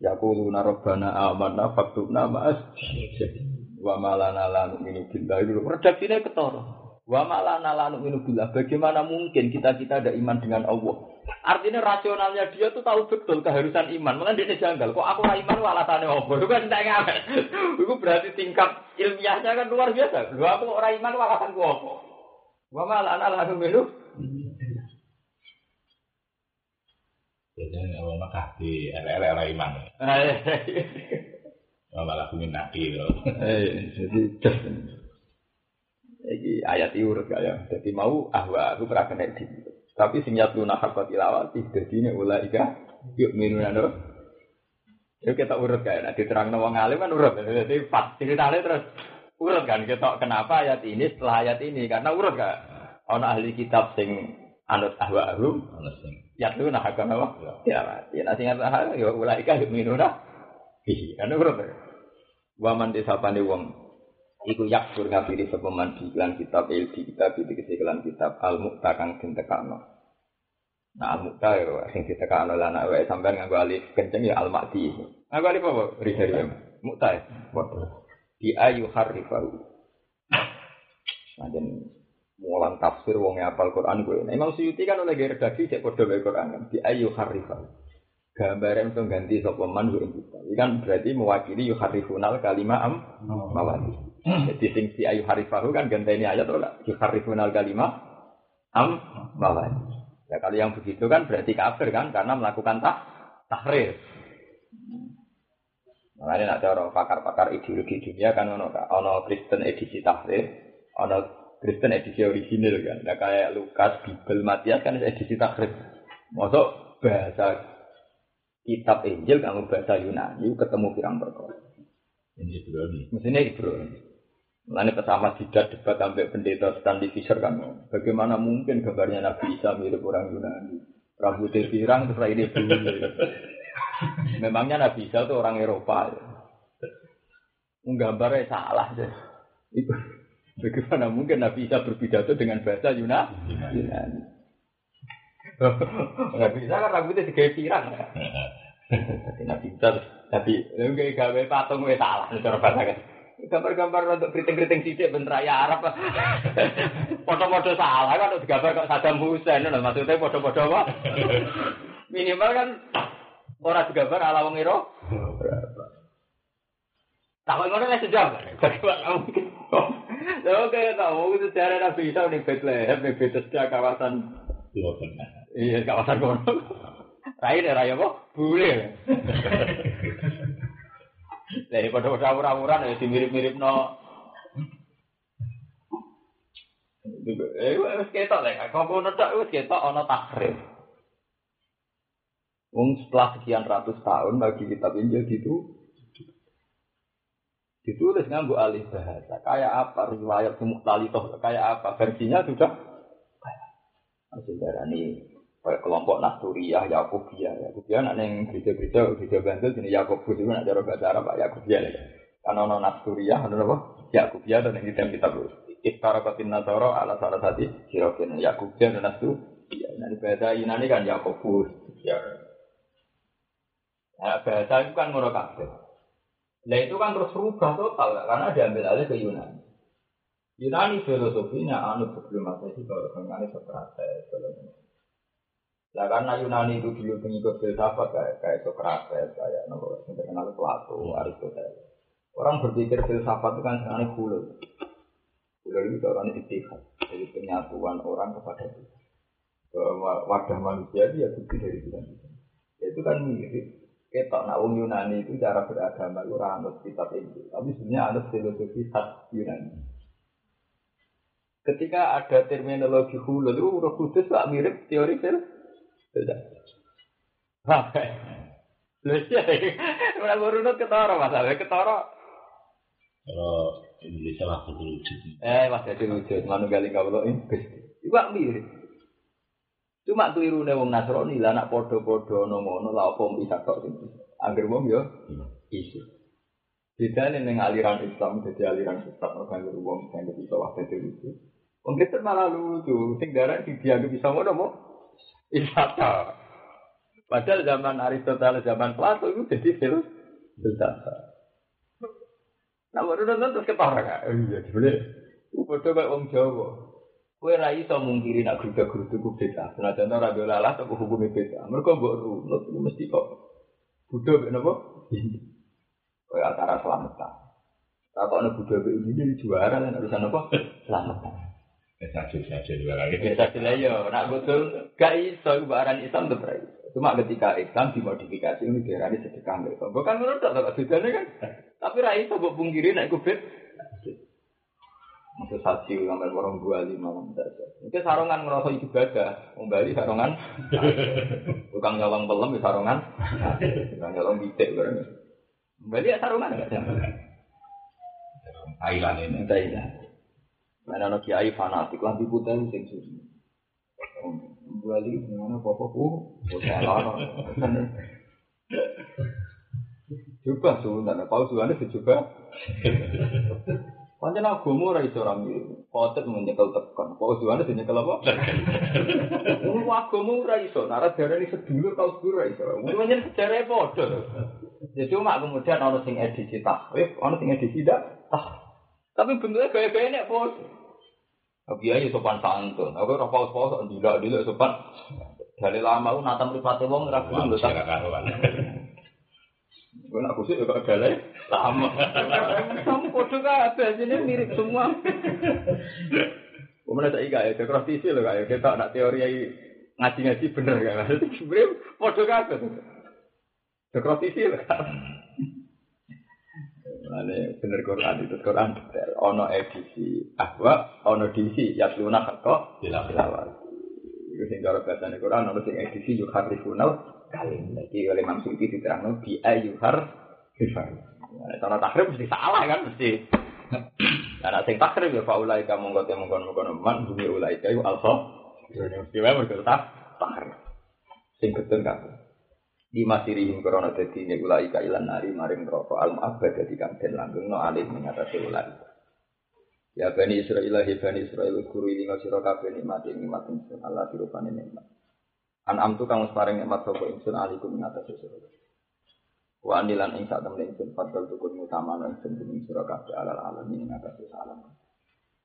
Ya quluna rabbana amanna faktubna ma'as. Wa ma lana la nu'minu billahi. Redaksinya ketara. Wa malana lanu minu billah. Bagaimana mungkin kita-kita ada iman dengan Allah? Artinya rasionalnya dia tuh tahu betul keharusan iman. Malah dia janggal. Kok aku iman alatannya apa? Itu kan tidak ngapain. Itu berarti tingkat ilmiahnya kan luar biasa. Lu aku orang iman alatanku apa? Wa malana lanu minu. Jadi awal makah di L L orang iman. Wa malana min nakil. Jadi iki ayat urut kaya. Dadi mau ahwa aku ora kena iki. Tapi sing nyatuna hakot ilawati dadine ulaika yuk minuna nur. Yo ketok urut kaya nek diterangno wong alim kan urut. Dadi pas ceritane terus urut kan ketok kenapa ayat ini setelah ayat ini karena urut kaya. Ana ahli kitab sing anut ahwa ahum, ana sing nyatuna hakot ilawati. Ya, yen sing ahwa yo ulaika yuk minuna. Iki kan urut. Wa man disapane wong iku yakfur ngafiri sepeman di iklan kitab el di kitab di iklan kitab al-mukta kang dintekano. Nah al-mukta ya sing ditekano lan awake sampean nganggo alif kenceng ya al-mati. Nganggo alif apa? Risalah. Mukta. Waduh. Di ayu harifaru. Saden mulang tafsir wong ngapal Quran kuwi. Imam Suyuti kan oleh redaksi cek padha wae Quran. Di ayu harifaru. Gambaran untuk ganti sepeman yo kita. Iki kan berarti mewakili yuharifunal kalimah am mawadi. Jadi sing si ayu harifahu kan ganteni ayat ora harifunal kalimah am mawani. Ya kalau yang begitu kan berarti kafir kan karena melakukan tah tahrif. Makanya nak cara pakar-pakar ideologi dunia kan ono ono Kristen edisi tahrif, ono Kristen edisi original kan. Nah kayak Lukas, Bibel, Matius kan edisi tahrif. Mosok bahasa kitab Injil kanggo bahasa Yunani ketemu pirang perkara. Ini Ibrani. Mestinya Ibrani. Mulane pertama tidak debat sampai pendeta Stanley Fisher kan. Bagaimana mungkin gambarnya Nabi Isa mirip orang Yunani? Rambutnya pirang terus ini bulu. Memangnya Nabi Isa itu orang Eropa. Menggambarnya salah deh. Bagaimana mungkin Nabi Isa berpidato dengan bahasa Yunani? Yunani. Nabi Isa kan rambutnya segede pirang. Nabi Isa tapi lu gak gawe patung wis salah cara bahasa. Gambar-gambar untuk kriting-kriting sithik ben raya Arab. Foto-foto salah kan digambar kok Saddam Hussein lho maksudnya foto-foto apa? Minimal kan ora digambar ala wong Eropa. Tahu ngono wis jam. Lho kaya ta wong itu daerah Nabi Isa ning Bethlehem, Bethesda kawasan Lombok. Iya kawasan kono. Rai deh raya kok boleh. Daripada orang-orang ya si mirip-mirip no. Eh, wes ketok lek. Kok ono tok wes ketok ono takrif. Wong setelah sekian ratus tahun bagi kitab Injil gitu. Ditulis nganggo alih bahasa. Kayak apa riwayat Mukhtalithah kayak apa versinya sudah. Saudara nih kelompok Nasturiyah, Yakobiyah, Yakobiyah nak neng gereja-gereja, gereja Bantul jenis Yakobus itu nak cara bahasa Arab Yakobiyah lagi. Karena nona Nasturiyah, nona apa? Yakobiyah dan yang kita kita terus. Iktarabatin Nasoro ala salah satu sirokin Yakobiyah dan Nasturiyah. Nanti bahasa Yunani kan Yakobus. Ya. Nah, bahasa itu kan merokak. Nah itu kan terus berubah total karena diambil alih ke Yunani. Yunani filosofinya anu problematik kalau mengenai sokrates kalau lah karena Yunani itu dulu pengikut filsafat kayak kayak Sokrates, kayak nomor yang terkenal Plato, Aristoteles. Orang berpikir filsafat itu kan sebenarnya hulul. Hulul itu orang itikad, jadi penyatuan orang kepada Tuhan. Wadah manusia dia bukti dari Tuhan. Itu kan mirip. Ketok naung Yunani itu cara beragama orang anut kitab Injil, tapi sebenarnya anut filosofi khas Yunani. Ketika ada terminologi hulul, itu urut khusus tak mirip teori filsafat. Sudah. Apa? Lucia, mana berunut ketara masalah ketara. Kalau Indonesia masih wujud. Eh masih ada wujud. Manu galing kau loin. Iwak mirip. Cuma tu irune wong Nasrani lah nak podo-podo nongono lah opom bisa kau sini. Angger bom yo. Isu. Kita ni neng aliran Islam jadi aliran Islam orang beruang yang lebih bawah dari itu. Wong Kristen malah lucu. Sing darah si dia bisa mono mo. Isata. Padahal zaman Aristoteles, zaman Plato itu jadi filsafat. Nah, baru nonton terus ketara kan? Iya, boleh. Udah kayak orang Jawa. Kowe ra iso mungkiri nak grup-grup beda. Senajan ora dolalah tok hukume beda. Mergo mbok runut mesti kok budo mek napa? Kowe antara slametan. Takone budo mek iki juara lan urusan apa? Slametan. Biasa-biasa juara iki. Biasa lho, nak betul gak iso baran Islam to prai. Cuma ketika Islam dimodifikasi ini daerah ini sedekah mereka. Bukan menurut tak bedane kan. Tapi ra iso mbok pungkiri nek iku beda. Untuk saksi ngambil orang dua lima saja. Mungkin sarongan ngerasa ibadah, kembali sarongan. Tukang nyolong belum di sarongan, tukang nyolong bitek barangnya. Kembali ya sarongan nggak jangan. Thailand ini, Thailand. Mana nak kiai fanatik lah di putih sengsi. Dua lima mana popoku, salah. Coba suruh tanda paus suruhannya dicoba. Pancen agama ora iso ora mirip. Kotet menyekel tekan. Kok suwane dinyekel apa? Wong agama ora iso, nek darane sedulur kau sedulur ora iso. Wong menyen sejarah padha. Ya cuma kemudian ana sing edisi takwif, ana sing edisi dak. Tapi bentuke gaya-gaya nek pos. Abiyae sopan santun. Aku ora paus-paus ndelok-ndelok sopan. Dale lama ku natam ripate wong ora gelem lho sak karuan. Gue nak kusik juga galai lama. Kamu kodok apa? Jadi mirip semua. Kemudian saya gaya, saya cross tv loh gaya. Kita nak teori ngaji-ngaji bener gaya. Sebenarnya kodok apa? Saya cross tv loh. Ane bener Quran itu Quran. Ono edisi ahwa, ono edisi yasluna kok. Jelas jelas. Itu singkara bahasa Quran. Ono sing edisi yukarifunal. Kalim lagi oleh Imam Suyuti diterangkan bi ayyuhar rifan. Karena takrib mesti salah kan mesti. Karena sing takrib ya faulai kamu ngote mongkon-mongkon man bumi ulai kayu alfa. Jadi mesti wae mergo takrib. Sing betul kan. Di masirihim karena dadi ne ulai ka ilan nari maring neraka al-abad dadi kang den langgengno alim ngatasi ulai. Ya bani Israil bani Israil guru ini ngasira kabeh nikmate nikmat insun Allah dirupane nikmat. An'am tu kang separeng nikmat sapa insun alikum ngatas sira. Wa anilan ing sak temne insun padha tukun utamanan insun ing sira kabeh alal alamin ngatas salam.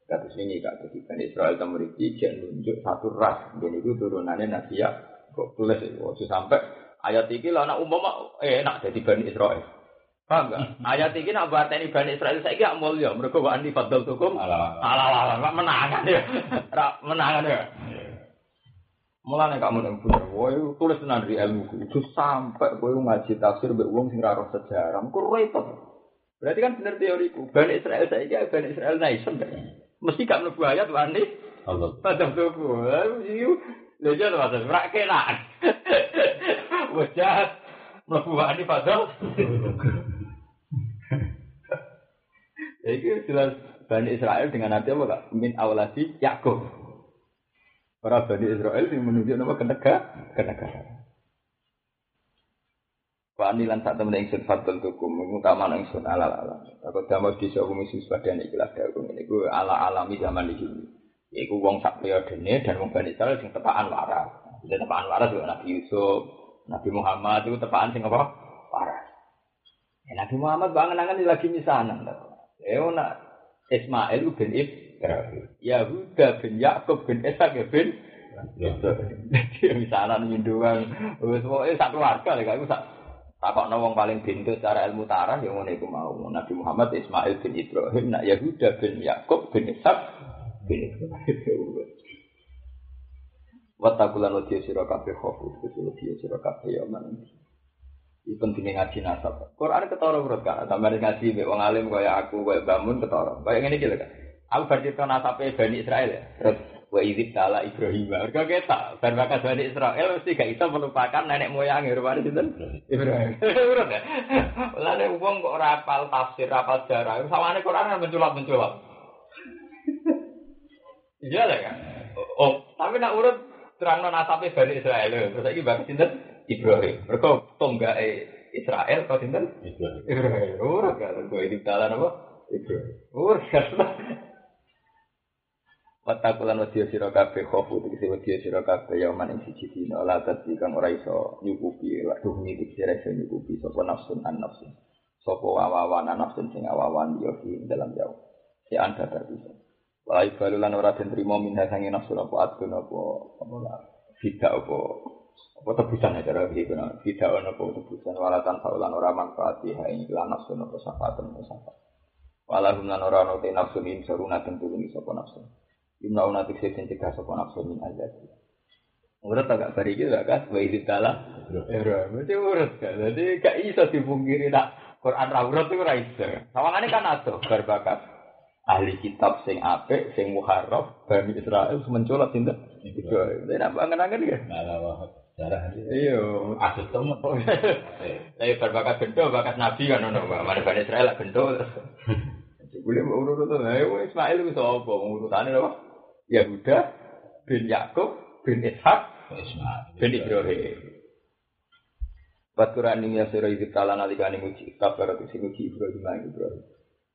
Kados ini kak ketika Israel temriki jan nunjuk satu ras dene iku turunane Nabi Yakub tulis ojo sampe ayat iki lho ana umpama eh nak dadi Bani Israil. Paham enggak? Ayat iki nak bateni Bani Israil saiki gak mulya mergo wa anil fadl tukum ala ala ala menangan ya. Ra menangan ya. Mulane kamu nang putra, woe tulis tenan ri ilmu itu sampai kowe ngaji tafsir mbek wong sing ora roh sejarah, kok repot. Berarti kan bener teoriku, Bani Israil saiki Bani Israil nation. Mesti gak mlebu ayat wani. Allah. Padahal tuku, yo lejo wae ora kenak. Wajah mlebu wani padahal. Iki jelas Bani Israil dengan hati apa gak min awlasi Yakub. Para Bani Israel yang menunjuk nama kenegaraan. Wa'anilan saat temen ingsun fatul tukum, mengutamakan ingsun ala-ala. Takut damai desa kumisus badan ikilah darum. Ini ku ala-alami zaman di sini. Ini ku wong sak periodenya dan wong Bani Israel yang tepaan waras. Jadi tepaan waras itu Nabi Yusuf, Nabi Muhammad itu tepaan sing apa? Waras. Ya, Nabi Muhammad bangenangan lagi misanan. Ya, Ismail bin Ibrahim. Yahuda bin Yakub bin Ishak bin Yusuf. Misalan minduan, wis sak keluarga lek aku sak takokno wong paling bendo secara ilmu tarikh ya ngono iku mau. Nabi Muhammad Ismail bin Ibrahim, nak Yahuda bin Yakub bin Ishak bin Yusuf. Wa taqulanu tisira kabeh khofu tisira kabeh ya man. Iki penting ngaji nasab. Quran ketara urut kan, sampeyan ngaji mbek wong alim kaya aku, kaya Bamun ketara. Kaya ngene iki lho, Kak. Aku bercerita nasabnya Bani Israel ya. Terus Wa'idib ta'ala Ibrahim. Mereka kita berbakat Bani Israel mesti gak bisa melupakan nenek moyangnya. Rupanya itu Ibrahim. Lalu orang kok rapal tafsir, rapal sejarah. Sama ini Quran kan menculap-menculap. Iya lah kan. Oh, tapi nak urut terang nasabnya Bani Israel. Terus ini bakat itu Ibrahim. Mereka tonggak Israel kok itu Ibrahim. Urut kan. Wa'idib ta'ala apa? Ibrahim. Urut kan. Watakulan wadiyo siro kabeh khofu dikisi wadiyo siro kabeh yauman yang siji dino la tadzi kang ora iso nyukupi laduhungi dikisi raiso nyukupi sopo nafsun an nafsun sopo wawawan an nafsun sing awawan yofi dalam jauh si anda terpisah Walai balulan ora den trimo minha sange nafsu apa adun apa apa tidak apa apa tebusan acara iki kan tidak ana apa tebusan walatan saulan ora manfaati ha ing nafsu napa safatan sapa walahum lan ora ana nafsu min saruna tentu min sapa nafsu dimna ana dikse sing cegah sapa nafsu min azati urut agak bari iki gak kas wae ditala ora mesti urut dadi gak iso dipungkiri nak Quran ra urut ora iso sawangane kan ado berbakat ahli kitab sing apik sing muharraf Bani Israil mencolot tindak tiga nek angen-angen ya malah darah iya adat temen lha berbakat gendho bakat nabi kan ono Bani Israil lak gendho boleh urut to ayo Ismail wis apa urutane lho Yahuda bin Yakub bin Ishak Ismail bin Ibrahim Baturan ning ya sira iki talan alikane muji kabar iki muji Ibrahim Ibrahim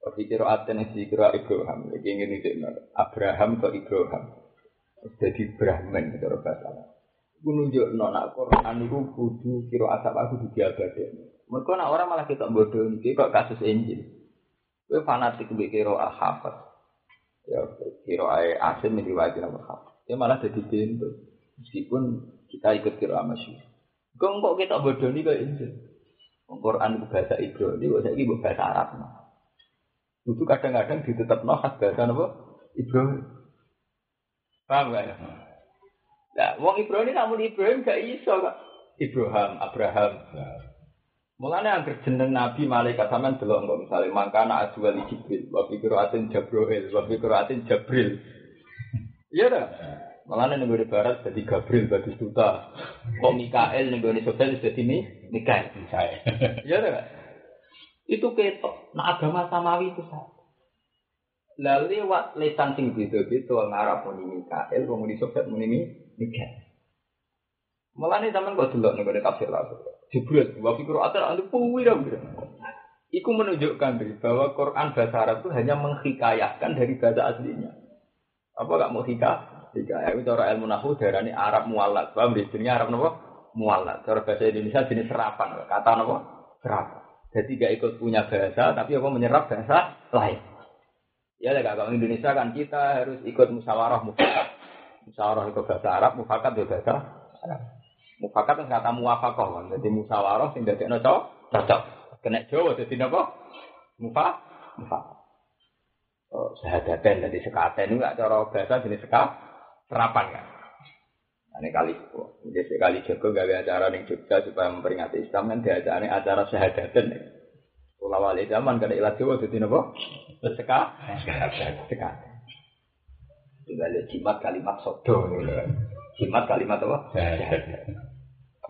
Fikir aten si kira Ibrahim, jadi ini dia Abraham atau Ibrahim, jadi Brahman itu orang bahasa. Aku nunjuk nona Quran itu kudu kira asap aku dijabatin. Mereka nak orang malah kita bodoh ni, kok kasus Injil. Kau fanatik berkira Al-Hafaz, ya kira Asim meriwayatkan Al-Hafaz. Dia malah jadi pintu, meskipun kita ikut kira Masyur. Kau kok kita bodoh ni kau Injil. Quran bahasa Ibrani, bahasa ini bahasa Arab. Itu kadang-kadang ditetapkan khas bahasa apa? Ibrahim. Paham gak ya? Nah, wong Ibrahim namun Ibrahim gak iso kok. Ibrahim, Abraham. Nah. Mulane angger jeneng nabi malaikat sampean delok kok misale mangkana ajwal Jibril, wa fikiratin Jabril, wa fikiratin Jabril. Iya ta? Mulane ning barat dadi Gabriel dadi duta. Kok Mikael ning sosial dadi ini Mikael saya. Iya ta? Itu ketok, nah agama samawi itu sah. Lalu lewat lesan sing gitu-gitu orang Arab muni Mikael, orang muni Soviet muni Mikael. Malah nih zaman kau dulu nih pada tafsir lah. Jibril, wafikur atar anda puwira. Iku menunjukkan bahwa Quran bahasa Arab itu hanya menghikayahkan dari bahasa aslinya. Apa gak mau hikayah? Hikayah itu orang ilmu nahu darahnya Arab mualat. Paham jenisnya Arab nopo mualat. Cara bahasa Indonesia jenis serapan, kata nopo serapan. Jadi tidak ikut punya bahasa, tapi apa menyerap bahasa lain. Ya, kalau Indonesia kan kita harus ikut musyawarah mufakat. Musyawarah itu bahasa Arab, mufakat itu bahasa Arab. Mufakat itu kata muwafakoh kan. Jadi musyawarah sehingga tidak ada cocok. Kena Jawa, jadi apa? Mufak, mufak. Oh, sehadaten, jadi sekaten itu tidak ada bahasa jenis sekat, serapan kan. Ini kali oh, jadi sekali Joko gawe acara ning Jogja supaya memperingati Islam kan diajarane acara syahadaten. Ulama wali zaman kada ilat Jawa dadi napa? Sekak, sekak. Tinggal jimat kalimat sodo ngono. Jimat kalimat apa?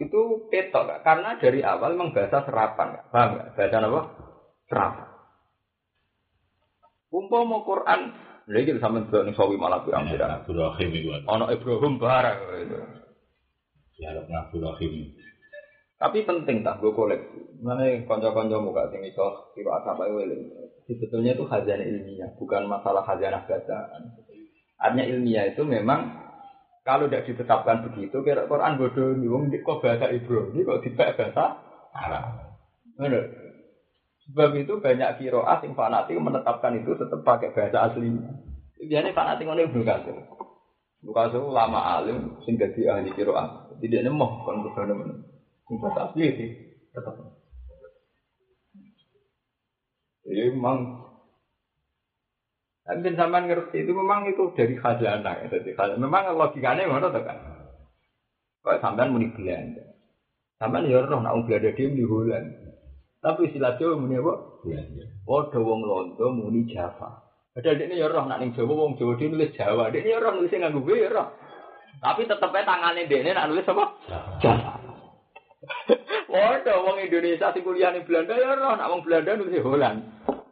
Itu petok karena dari awal memang bahasa serapan, enggak? Paham enggak? Bahasa apa? Serapan. Umpama Quran lha iki sampeyan delok ning sawi malah pirang pirang Ibrahim iku. Ana Ibrahim barang itu. Ya lek nang Ibrahim. Tapi penting tak go koleksi. Mane kanca-kancamu gak sing iso kira asapae weling. Sebetulnya itu khazanah ilmiah, bukan masalah khazanah bacaan. Artinya ilmiah itu memang kalau tidak ditetapkan begitu kira Quran bodoh wong kok bahasa Ibrahim kok dibak bahasa Arab. Ngono. Sebab itu banyak qiraah sing fanatik menetapkan itu tetap pakai bahasa aslinya. Biasane fanatik ngene Ibnu Katsir. Ibnu Katsir ulama alim sing dadi ahli qiraah. Tidak nemoh kon kudu men. Sing bahasa asli iki tetep. Ya memang sampeyan sampean ngerti itu memang itu dari khazanah. Jadi memang logikane ngono to kan. Kok sampean muni Belanda. Sampean yo roh nek wong Belanda dhewe di Holland. Tapi istilah Jawa muni apa? Belanda. Padha wong Londo muni Java. Padahal dekne ya roh nak ning Jawa wong Jawa dhewe nulis Jawa. Dekne ya roh nulis nganggo W ya roh. Tapi tetep ae tangane dekne nak nulis apa? Java. Padha wong Indonesia sing kuliah ning Belanda ya roh nak wong Belanda nulis Holland.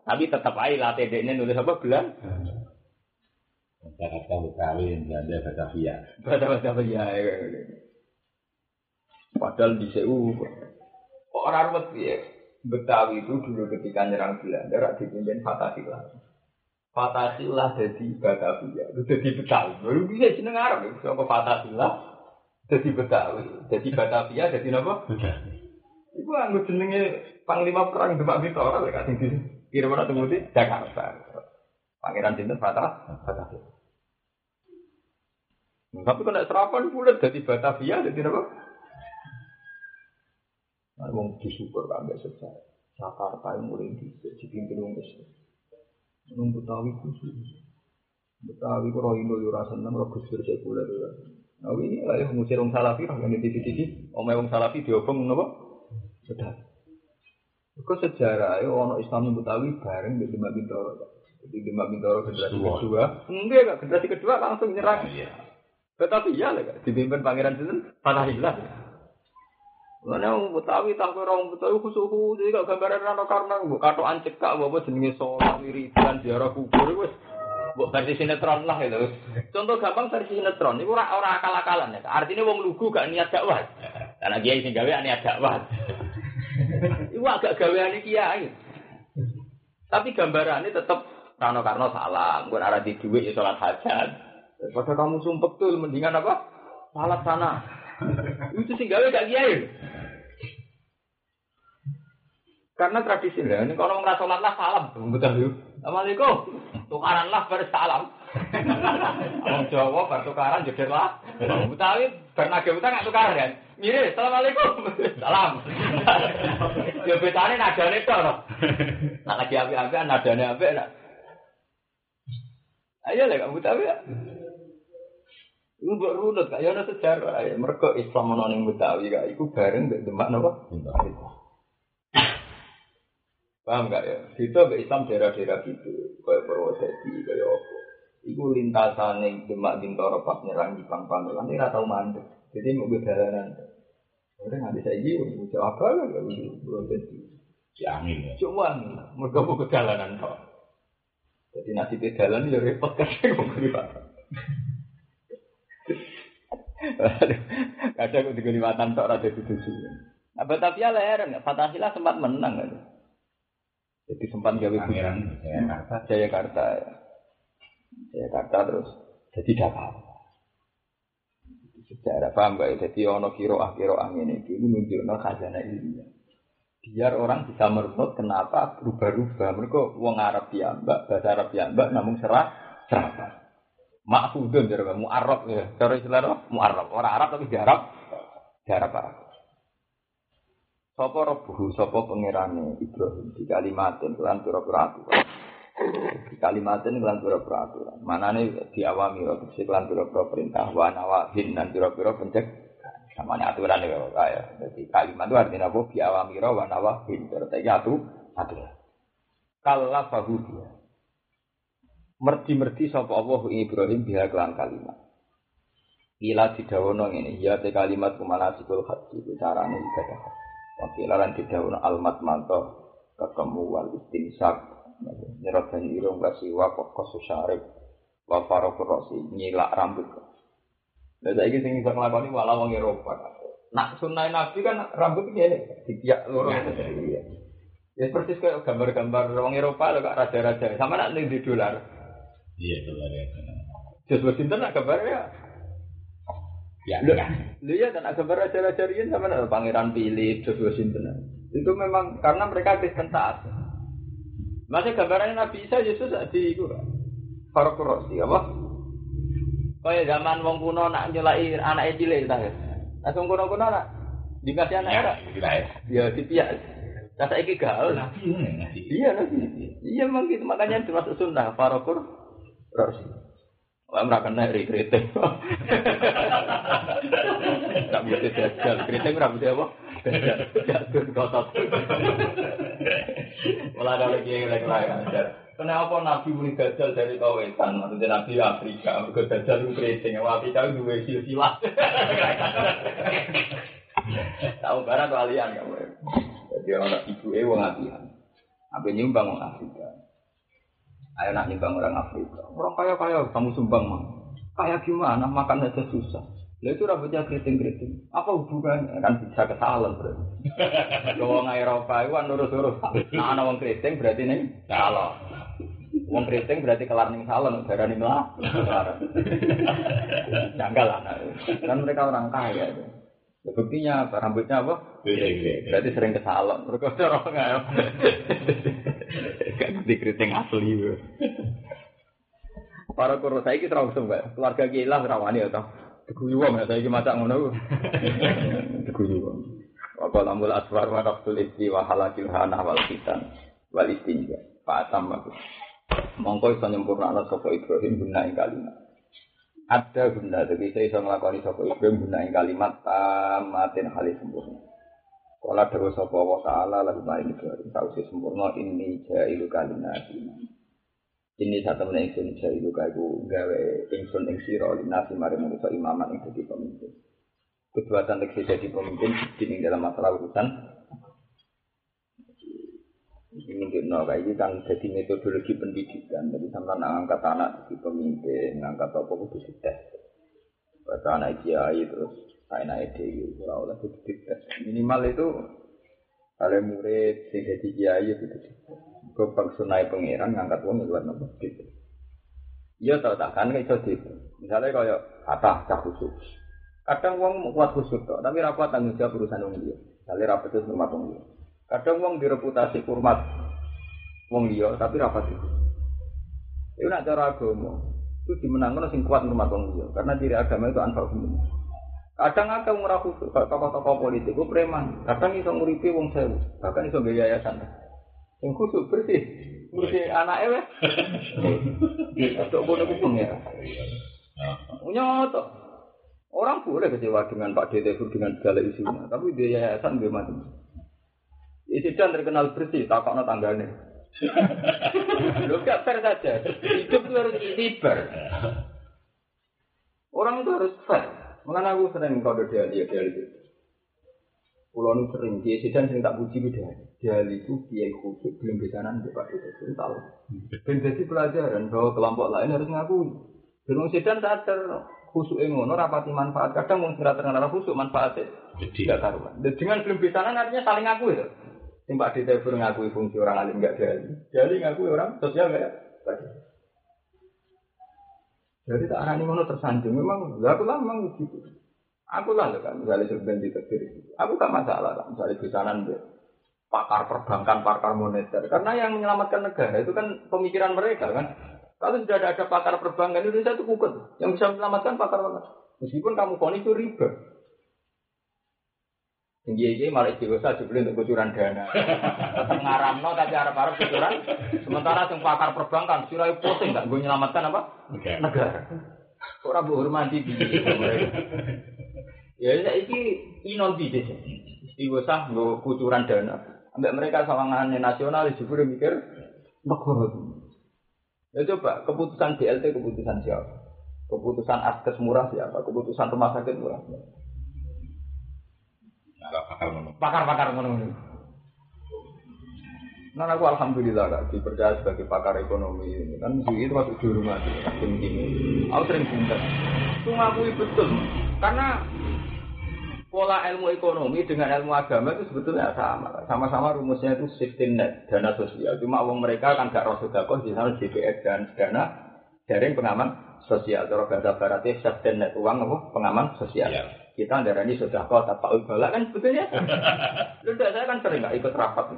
Tapi tetep ae late dekne nulis apa? Belanda. Kata-kata Betawi Belanda Batavia. Batavia. Padahal di C U kok ora ruwet piye? Betawi itu dulu ketika nyerang Belanda rak dipimpin Fatahilah. Fatahilah jadi Batavia, jadi Betawi. Baru bisa jeneng Arab, saka Fatahilah jadi Betawi, jadi Batavia, jadi napa? Iku anggo jenenge Panglima Perang Demak Bintara lek sing kira-kira temune Jakarta. Pangeran Sinten Batavia. Tapi kalau tidak serapan bulat dari Batavia, jadi apa? Wong disyukur kagak sejarah. Jakarta yang mulai dipimpin wong Islam. Wong Betawi khusus. Betawi kalau Indo jurasan enam kalau Gus Dur sekuler jurasan. Nah ini lah yang mengusir wong Salafi lah yang di titik-titik. Omai wong Salafi diobong apa? Sedar. Kau sejarah ya orang Islam Betawi bareng di Lima Bintoro. Di Lima Bintoro generasi kedua. Enggak enggak generasi kedua langsung nyerang. Tetapi ya lah dipimpin Pangeran Sinten Fatahilah. Karena orang Betawi tak orang Betawi khusus-khusus jadi kalau gambaran rano karena buat kartu ancekak buat jenis solat wiridan ziarah kubur itu buat versi sinetron lah itu. Contoh gampang versi sinetron itu orang orang akal-akalan ya. Artinya wong lugu gak niat dakwah. Karena kiai sing gawe niat dakwah. Iku agak gaweane kiai. Tapi gambarannya tetap rano karena salah. Bukan arah di duit ya solat hajat. Pada kamu sumpek tuh mendingan apa? Salat sana. Itu sing gawe gak kiai. Karena tradisi lah, ini kalau nggak sholat lah salam, betul. Assalamualaikum, tukaran lah bersalam. Orang Jawa bertukaran jodoh lah. Orang Betawi bernage utang nggak tukaran kan? Mirip, assalamualaikum, salam. Dia betane nadane to loh. Nak lagi api-apian nadane api nak. Ayo lah kamu Betawi. Iku mbok runut kaya ana sejarah ae mergo Islam ana ning Betawi kaya iku bareng mbek Demak napa Betawi. Paham gak ya? Situ mbek Islam daerah-daerah gitu kaya Purwodadi kaya apa. Iku lintasane Demak Bintoro pas nyerang Jepang Pamelan ora tau mandeg. Dadi mbok dalanan. Ora nganti saiki ucap apa kan Purwodadi. Jangin. Cuman mergo mbok dalanan kok. Dadi nek didalan yo repot kabeh wong iki Pak. Kadang aku diguni watan tok rada dituju. Nah, Batavia lahir enggak Fatahilah sempat menang kan. Jadi sempat gawe pangeran Jakarta, Jayakarta. Jayakarta terus jadi dapat. Secara paham enggak jadi ono kiroah-kiroah ngene iki nunjukno khazanah ilmiah. Biar orang bisa merunut kenapa berubah-ubah. Mergo wong Arab piyambak, bahasa Arab piyambak namung serah serah. Maksudun cara mu'arab ya, cara istilah mu'arab. Orang Arab tapi diarab, diarab Arab. Sapa Rabbuhu, sapa pangerane Ibrahim di kalimaten lan pira-pira aturan. Di kalimaten lan pira-pira aturan. Manane diawami karo sik lan pira-pira perintah wa nawahin lan pira-pira pencek. Samane aturan ya kaya. Dadi kalimat itu artinya apa? Diawami wa nawahin. Tertege atu aturan. Kalla fahudiya. Merdi-merdi sapa Allah ing Ibrahim biha kelan kalimat. Ila didawono ngene, ya te kalimat kumanasikul hati carane ibadah. Wakilaran didawono almat manto ketemu wal istinsak. Nyerodani irung kasiwa kokos usarek. Wa faraqur rasi nyilak rambut. Lah saiki sing iso nglakoni wala wong Eropa. Nak sunnahe Nabi kan rambut ngene, dipiak loro. Ya persis kayak gambar-gambar wong Eropa lho kok raja-raja. Sama nak ning dolar. Iya, dolar ya. Terus Washington nak kabar ya? Ya, lu ya dan kabar acara-acara ini sama nak Pangeran Philip, terus Washington. Itu memang karena mereka Kristen taat. Masih gambarannya Nabi Isa Yesus di itu Farokurosi apa? Kayak zaman wong kuno nak nyelai anak cilik ta. Langsung kuno-kuno nak dikasih anak era. Ya, dipiak. Kata iki gaul. Iya, Nabi. Iya, mangki makanya termasuk sunnah Farokur. Terus, orang merakan naik keriting. Tak boleh jajal keriting, tak boleh apa? Jajal, jatuh kotor. Malah ada lagi yang lain-lain. Kenapa Nabi boleh jajal dari kawasan? Maksudnya Nabi Afrika, mereka jajal keriting. Afrika itu dua silsilah. Tahu barang kalian, kamu. Jadi orang ibu Ewo ngatihan. Apa nyumbang orang Afrika? Ayo nak nyumbang orang Afrika. Orang kaya-kaya kamu sumbang mah. Kaya gimana? Makan aja susah. Lah itu rambutnya keriting-keriting. Apa hubungannya? Kan bisa kesalahan berarti. Kalau orang Eropa itu nurus-nurus. Nah, ada orang keriting berarti ini salah. Orang keriting berarti kelar ini salah. Negara ini lah. Janggal lah. Kan mereka orang kaya. Buktinya apa? Rambutnya apa? Berarti sering kesalahan. Mereka orang kaya. Dikriting asli. para koro saya kita rawat semua. Keluarga kita rawani atau deguyuam atau kita macam mana? Deguyuam. Apa lambul aswar warabtul istri wahalakil hana walitan walistinja. Pak Tambah. Mongko iso nyempurna ana sapa Ibrahim guna ing kalimat. Ada guna dadi iso nglakoni sapa Ibrahim guna ing kalimat tamatin halis sempurna. Kala terus sapa wa taala lan bae iki sausi sempurna ini jailu kalimat. Ini satu meneh ingsun jailu kaku gawe ingsun ing sira linasi mari menika imamat ing dadi pemimpin. Keduatan iki dadi pemimpin ing dalam masalah urusan ini kenal lagi tentang sesi metodologi pendidikan. Jadi sama angkat anak di pemimpin, angkat tokoh itu dites. Baca anak kiai terus, anak ide, kalau lah itu dites. Minimal itu kalau murid sesi kiai itu dites. Kepang sunai pangeran angkat uang itu warna putih. Iya tahu tak kan kayak itu. Misalnya kalau kata cak khusus, kadang uang mau kuat khusus toh, tapi rapat tanggung jawab urusan uang dia. Misalnya rapat itu rumah uang dia. Kadang wong direputasi hormat wong liya tapi rapat itu. Iku nek cara agama itu dimenangno sing kuat hormat wong liya karena ciri agama itu anfar umum. Kadang akeh ora khusus tokoh-tokoh politik ku preman, kadang iso nguripi wong sewu, bahkan iso gawe yayasan. Sing khusus bersih, ngurusi anake wis. Tok bono ku pengen. Unyo to. Orang boleh kecewa dengan Pak D T dengan segala isinya, tapi dia yayasan dia macam Isidan terkenal bersih, takokno tanggane. Lho gak fair saja. Hidup itu harus ibar. Orang itu harus fair. Mulane aku sering kode dia-dia itu. Kulo nu sering di isidan sing tak puji ku dia. Dia itu kiai khusus belum besanan Pak Dito tahu. Ben dadi pelajaran bahwa kelompok lain harus ngakui. Durung isidan sadar khusuke ngono ora pati manfaat. Kadang mung sira terkenal khusuk manfaate tidak karuan. Dengan belum besanan artinya saling ngakui lho. Sing Pak D T pun ngakui fungsi orang alim enggak jadi. Jadi ngakui orang sosial enggak. Jadi tak arani ngono tersanjung memang lha aku lah memang gitu. Aku lah lho kan misalnya sebenarnya ditetir. Aku gak masalah kan misalnya besanan deh. Pakar perbankan, pakar moneter. Karena yang menyelamatkan negara itu kan pemikiran mereka kan. Kalau sudah ada, ada pakar perbankan Indonesia itu kuket. Yang bisa menyelamatkan pakar perbankan. Meskipun kamu vonis itu riba. Iya-iya malah dewasa juga untuk kucuran dana. Teteng ngaramno tapi arep-arep kucuran. Sementara sing pakar perbankan sirahe pusing gak nggo nyelametkan apa? Negara. Kok ora mbok hormati piye mereka. Ya iki inon dite. Dewasa nggo kucuran dana. Ambek mereka sawangane nasionalis juga mikir negara. Ya coba keputusan B L T keputusan siapa? Keputusan askes murah siapa? Keputusan rumah sakit murah siapa? Pakar-pakar ekonomi. Nah, aku alhamdulillah tak dipercaya sebagai pakar ekonomi ini. Kan itu masuk di rumah itu. Aku sering pinter. Itu ngakui betul. Karena pola ilmu ekonomi dengan ilmu agama itu sebetulnya sama. Sama-sama rumusnya itu safety net, dana sosial. Cuma uang mereka kan gak rosu dakoh di sana J P S dan dana jaring pengaman sosial. Terus bahasa baratnya safety net uang apa? Pengaman sosial. Yeah. Kita darani sudah kau tak tahu balak kan sebetulnya. Lu tidak saya kan sering nggak ikut rapat.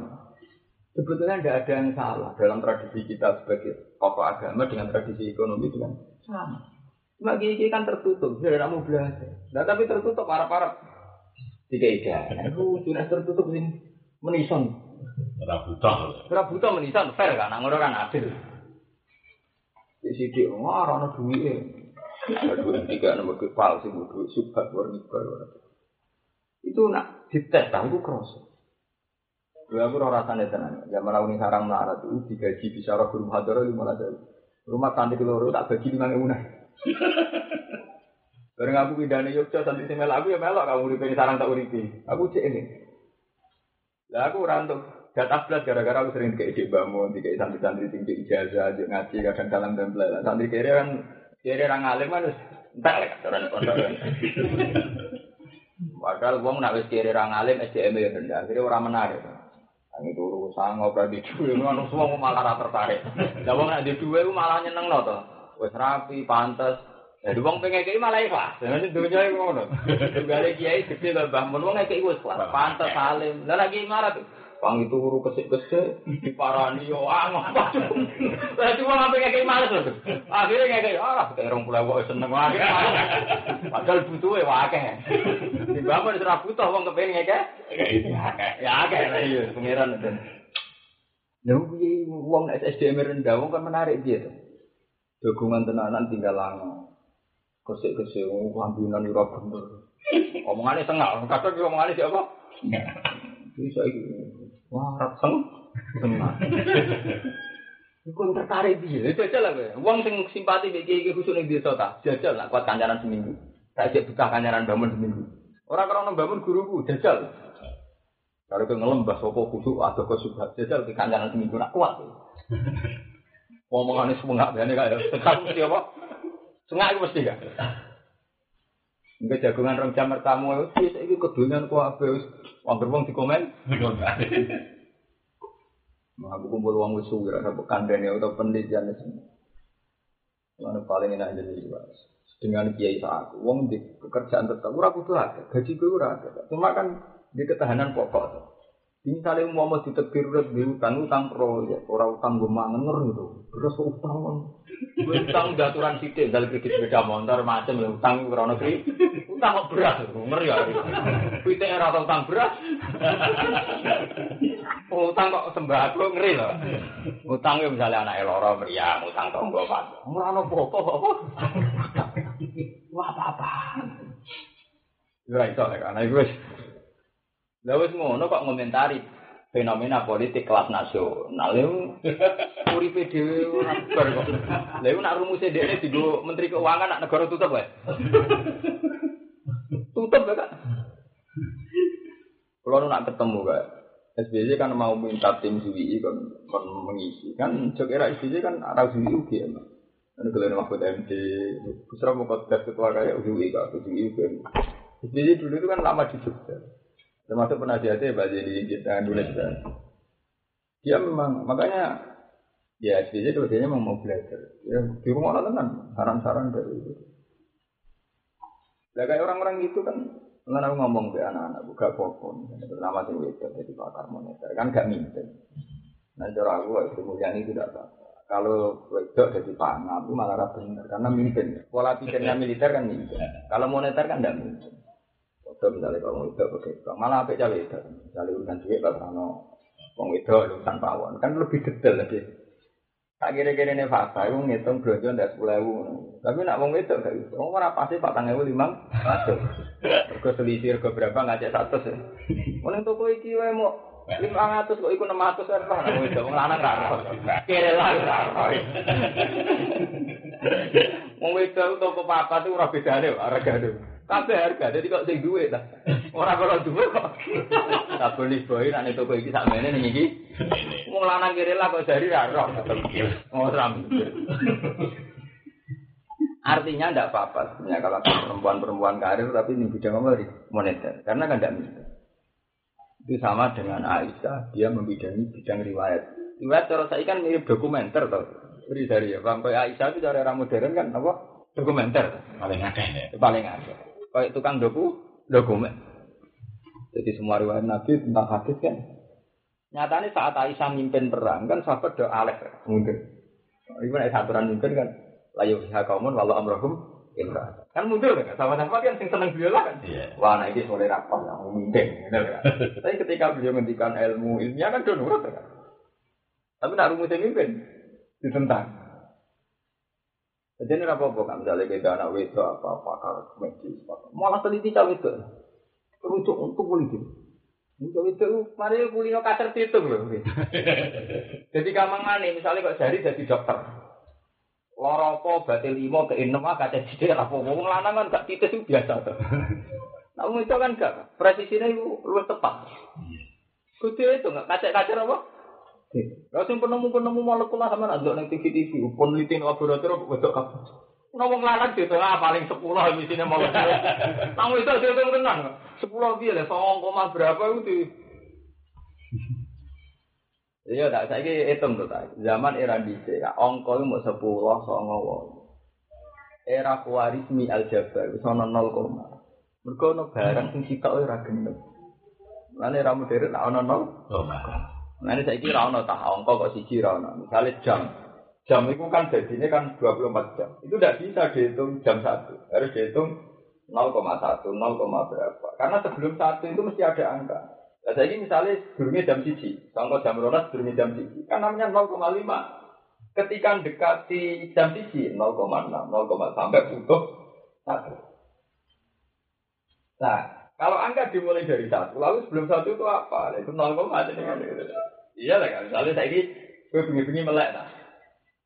Sebetulnya tidak ada yang salah dalam tradisi kita sebagai tokoh agama dengan tradisi ekonomi dengan sama. Cuma gigi kan tertutup, dia tidak mau belajar. Nah, tapi tertutup parah-parah. Tiga-tiga. Aku sudah tertutup sih menisan. Rabuta. Rabuta menisan fair kan? Nggak orang adil. Di sini orang ada duit. Dua tiga nomor kepal sih buat subhat warni baru itu nak dites tangguh cross. Dua aku rasan itu nanya. Jam rawuni sarang melarat itu digaji bisa roh guru hadar lima ratus. Rumah tanda keloro tak bagi lima ribu nah. Bareng aku pindahnya Yogyakarta sampai sini melak aku ya melak kamu lipatin sarang tak uripi. Aku cek ini. Lah aku rantuk. Gak belas gara-gara aku sering kayak cek bangun, kayak santri-santri tinggi ijazah, ngaji kadang dalam dan belas. Santri kiri kan kira orang alim kan entar lek aturan pondok. Padahal wong nek wis kira orang alim S D M ya rendah, kira ora menarik. Angin turu sango pradi duwe ngono wong malah ora tertarik. Lah wong nek duwe ku malah nyenengno to. Wis rapi, pantes. Lah wong pengen iki malah ikhlas. Dene dunyoe ngono. Tunggale kiai gede lho Mbah Mun wong iki wis pantes alim. Lah lagi marah Wangi turu kesik-kesik, diparani yo angok. Lah cuma sampe ngekek males lho. Akhire ngekek, ah terong pula wae seneng wae. Padahal butuhe wae akeh. Dibapun ora butuh wong kepengin ngekek. Ya akeh lah iya pengeran ten. Lha kuwi wong S D M rendah wong kan menarik piye to. Dukungan tenanan tinggal lango. Kesik-kesik wong lambunan ora bener. Omongane tengah, kadang yo omongane sik apa? Iso iki. Wah, raseng tenan. Iku tertarik piye? Jajal lah kowe. Wong sing simpati iki iki khusus ning desa ta. Jajal lah kuat kancaran seminggu. Saiki buka kancaran bangun seminggu. Ora krana bangun guruku, jajal. Kalau kowe ngelembah sapa khusus ado kok subhat jajal ke kancaran seminggu nak kuat. Omongane semengak jane kaya tetep mesti apa? Sengak iku mesti gak. Engko jagongan rong jam pertama wis iki kedonyan ku ape wis wong wong dikomen. Mah aku kumpul wong wis suwi ra nek kandhane utawa pendidikan sing. Lan paling enak dene iki wis. Dengan kiai sak aku wong di pekerjaan tetep ora kudu akeh, gaji kuwi ora akeh. Cuma kan di ketahanan pokok. Ini kali umpama ditebir urut diutang utang proyek, ora utang go mangener gitu. Terus utang. Utang aturan sithik dal kredit sepeda motor macam lho utang ora ono kri. Utang kok beras bener ya. Pitik ora utang beras. Utang kok sembako ngeri lho. Utang yo misale anake loro mriyam utang tangga Pak. Ora ono pokok apa. Wah apa-apa. Yo iso lek ana iku wis. Lah wis ngono kok ngomentari fenomena politik kelas nasional. Uripe dhewe ora ber kok. Lah iku nak rumuse dhekne dienggo menteri keuangan nak negara tutup wae. Tutup wae Kak. Kulo nak ketemu Kak. S B Y kan mau minta tim J W I kan kon mengisi kan jek era S B Y kan arah J W I ugi ana. Ana kelene waktu M D Pusra mokot ketua kaya J W I Kak J W I kan. S B Y dulu itu kan lama di Jogja. Termasuk penasihatnya Pak Jadi kita nulis dan dia memang makanya ya S B J itu biasanya memang mau belajar ya, di rumah orang kan saran-saran dari itu. Nah, kayak orang-orang itu kan kan aku ngomong ke anak-anak buka popon nama si Weber jadi pakar moneter kan gak minten. Nah cara aku kemudian itu tidak apa-apa. Kalau Weber jadi panah itu malah benar karena minten. Pola pikirnya militer kan minten. Kalau moneter kan tidak minten. Itu misalnya kalau itu begitu, malah apa cari itu? Cari urusan duit kalau no, kalau itu urusan pawon kan lebih detail lagi. Tak kira-kira ini fasa, aku ngitung belanja dari sepuluh ribu. Tapi nak mau itu, kamu mana pasti pak tanggal lima satu. Kau selisih kau berapa ngajak satu sih? Mending toko iki wae mau lima ratus, kau ikut enam ratus kan? Kamu itu menganak raro, kira raro. Mau itu toko papa tu ora bedane harga tu. Kabeh harga, jadi kok sing duwe ta. Ora karo duwe kok. Tak boleh boy nek toko iki sakmene ning iki. Wong lanang kere lah kok dari ra roh ketemu. Ora mikir. Artinya ndak apa-apa sebenarnya kalau perempuan-perempuan karir tapi ning bidang moneter. Karena kan ndak mikir. Itu sama dengan Aisyah, dia membidangi bidang riwayat. Riwayat cara saiki kan mirip dokumenter to. Ri dari ya, Bang Aisyah itu cara era modern kan apa? Dokumenter paling akeh ya. Paling akeh. Kayak tukang doku, dokumen. Jadi semua riwayat Nabi tentang hadis kan. Nyatanya saat Aisyah mimpin perang kan sahabat do alef mundur. Ibarat aturan mimpin kan layu hak kaumun walau amrohum imrah. Kan mundur kan sahabat-sahabat kan sing seneng beliau kan. Yeah. Wah nah ini soleh rapat yang mimpin. Tapi ketika beliau mendikan ilmu ilmiah kan do nurut kan. Tapi nak rumus yang mimpin ditentang. Jadi ini apa-apa kan, misalnya kita anak wedo apa, pakar, medis, pakar. Malah teliti cah wedo. Rujuk untuk politik. Cah wedo, mari kulino kacer titung loh. Jadi kamangane, misalnya kok sehari jadi dokter. Loropo, batil limo, ke enam, kacer tidur, apa. Ngomong lanang kan gak titis itu biasa. Namun itu kan gak, presisinya itu luar tepat. Kudu itu gak kacer-kacer apa? Lah sing penemu-penemu molekul sampean ndelok ning T V T V, penelitian laboratorium wedok kabeh. Wong lanang dhewe paling sepuluh misine molekul. Tamu itu dihitung tenan. sepuluh piye le nol koma berapa itu. Iya tak saiki hitung to tak. Zaman era dhisik, angka iku mung sepuluh sanga wae. Era Khwarizmi aljabar wis ana nol koma. Mergo ono barang sing sitok ora genep. Lani ramu deret rano nol. Lani saya kira rano tak angkau kok siji rano. Misalnya jam, jam itu kan jadinya kan dua puluh empat jam. Itu tidak bisa dihitung jam satu. Harus dihitung nol koma satu, nol, berapa. Karena sebelum satu itu mesti ada angka. Nah, saya ini misalnya sebelumnya jam siji, contoh jam rolas sebelumnya jam siji. Kan namanya nol koma lima. Ketika dekati jam siji nol koma enam, nol, sampai tutup satu. Nah, kalau angka dimulai dari satu, lalu sebelum satu itu apa? Itu nol, aja dengan itu. Iya lah, misalnya saya ini bengi-bengi melek lah.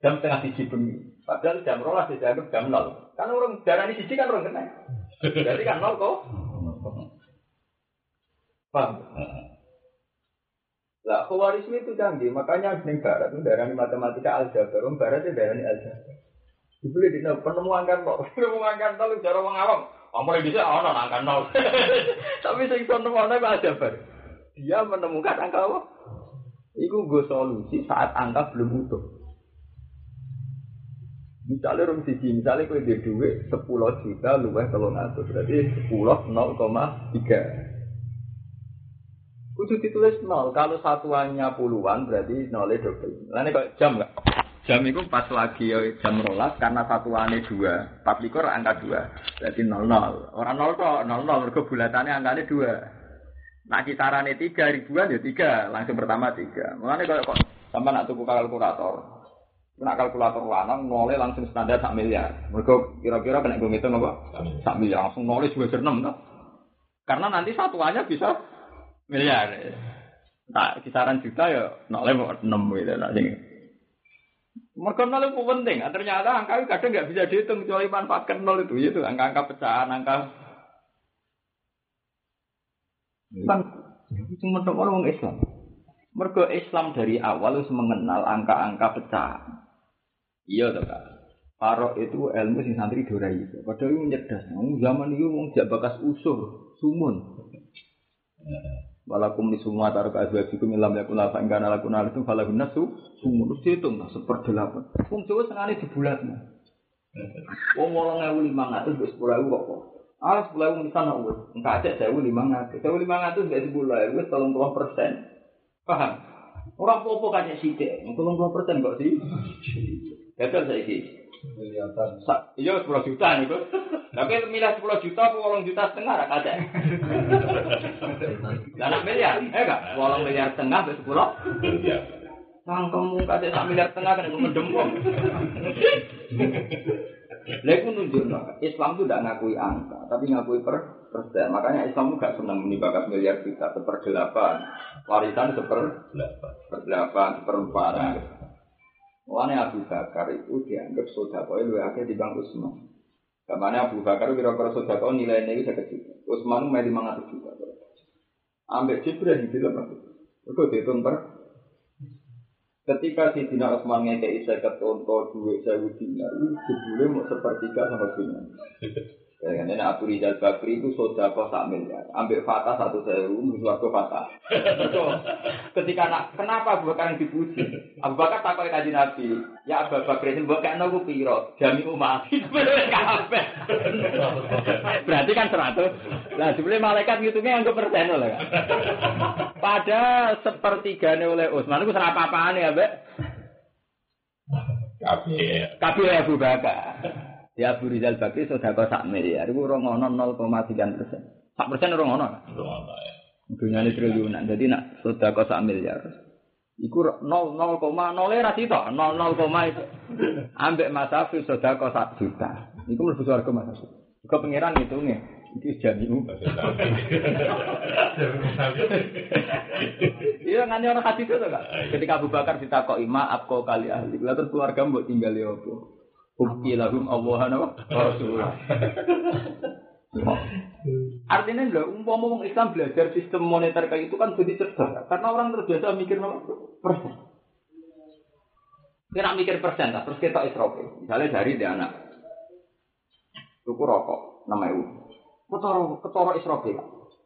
Jam setengah siji bengi. Padahal jam rolas dianggap jam nol. Kan orang darah ini siji kan orang kena. Jadi kan nol kok. Paham? Lah, Khawarizmi itu canggih, makanya ning barat itu darani matematika aljabar, wong barat itu darani aljabar. Dibule dina penemuan kan kok, penemuan kan telu jaro wong awam. Ampune dhisik ana nang kan nol. Tapi sing penemuane aljabar. Dia menemukan angka apa? Iku nggo solusi saat angka belum utuh. Misalnya rum siji, misalnya kowe duwe dhuwit sepuluh juta luwih tiga ratus, berarti sepuluh nol koma tiga. Kudu ditulis nol, kalau satuannya puluhan berarti nolnya double. Lainnya kalau jam nggak? Jam itu pas lagi jam rolas karena satuannya dua. Paplikor angka dua, berarti nol nol. Orang nol kok nol nol, mereka bulatannya angkanya dua. Nah kisarannya tiga ribuan ya tiga, langsung pertama tiga. Lainnya kalau kok sama nak tuku kalkulator, nak kalkulator lanang nolnya langsung standar satu miliar. Mereka kira-kira kena gue ngitung apa? Satu miliar langsung nolnya dua enam, tak? Karena nanti satuannya bisa miliar, tak kisaran juta ya, nak lewat enam gitu lah sini. Mereka nol itu penting. Ternyata angka itu kadang nggak bisa dihitung kecuali manfaatkan nol itu, itu angka-angka pecahan, angka. Kan cuma untuk orang Islam. Mereka Islam dari awal harus mengenal angka-angka pecahan. Iya tuh kak. Parok itu ilmu sing santri dorai. Padahal itu cerdas. Zaman itu mau jak bakas usur, sumun. Walakum di semua taruh azab itu milam yakun alfa enggan ala kunal itu falah nasu sumur dihitung lah seperdelapan. Wong Jawa senane dibulatno. Wong delapan ribu lima ratus wis sepuluh ribu kok. Alas sepuluh ribu misalnya wis engka aja seribu lima ratus. seribu lima ratus gak sepuluh ribu wis tiga puluh persen. Paham? Ora apa-apa kaya sithik, tiga puluh persen kok sih. Gagal saiki. Miliaran. Sa- iya sepuluh juta niku. Tapi milih sepuluh juta apa delapan juta setengah ra kadek. Lah nek miliar, eh gak delapan miliar setengah sampai sepuluh. Iya. Sangkemu kadek satu miliar setengah kan mendem wong. Lha iku nunjukno Islam itu ndak ngakui angka, tapi ngakui per persen. Makanya Islam itu gak senang menibakat miliar kita seperdelapan. Warisan seperdelapan, seperdelapan, seperempat. Mulane Abu Bakar itu dianggap sedekahnya luwih akeh timbang Utsman. Kamane Abu Bakar kira-kira sedekah nilainya iki sekitar. Utsman mung lima ratus juta. Ambek Jibril iki lho Pak. Iku dihitung per. Ketika si Dina Utsman ngekeki seket unta dhuwit seribu dinar, jebule mung sepertiga sama dunia. Kaya ngene Abu Rizal Bakri itu sedekah sak miliar, ambek Fatah satu ribu, musuhku Fatah. Ketika nak, kenapa Abu Bakar dipuji? Abu Bakar takoki Kanjeng Nabi, ya Abu Bakar sing mbok kekno ku pira? Jami umat. Berarti kan seratus. Lah jebule malaikat ngitunge anggo persen lho, Kak. Padahal sepertigane oleh Utsman iku ora apa-apane ambek kabeh. Kabeh Abu Bakar. Ya Abu Rizal Bakri sedekah sak miliar iku ora ono nol koma tiga persen. Sak persen ora ono. Ora ono ya. Dunyane triliunan. Dadi nek sedekah sak miliar iku nol koma nol ra sitok, nol koma itu. Ambek masafi sedekah sak juta. Iku mlebu swarga masafi. Iku pangeran ngitunge. Iki jamimu. Iya ngene ono hadis to, Kak. Ketika Abu Bakar ditakoki maaf kok kali ahli. Lah terus keluarga mbok tinggali opo? Uqilahum Allahan wa Rasulullah. Artinya lho, umpama wong Islam belajar sistem moneter kayak itu kan jadi cerdas. Karena orang terbiasa mikir persen. Kira mikir persen, terus kita isrofi. Misalnya dari dia anak tuku rokok enam ribu. Ketoro ketoro isrofi.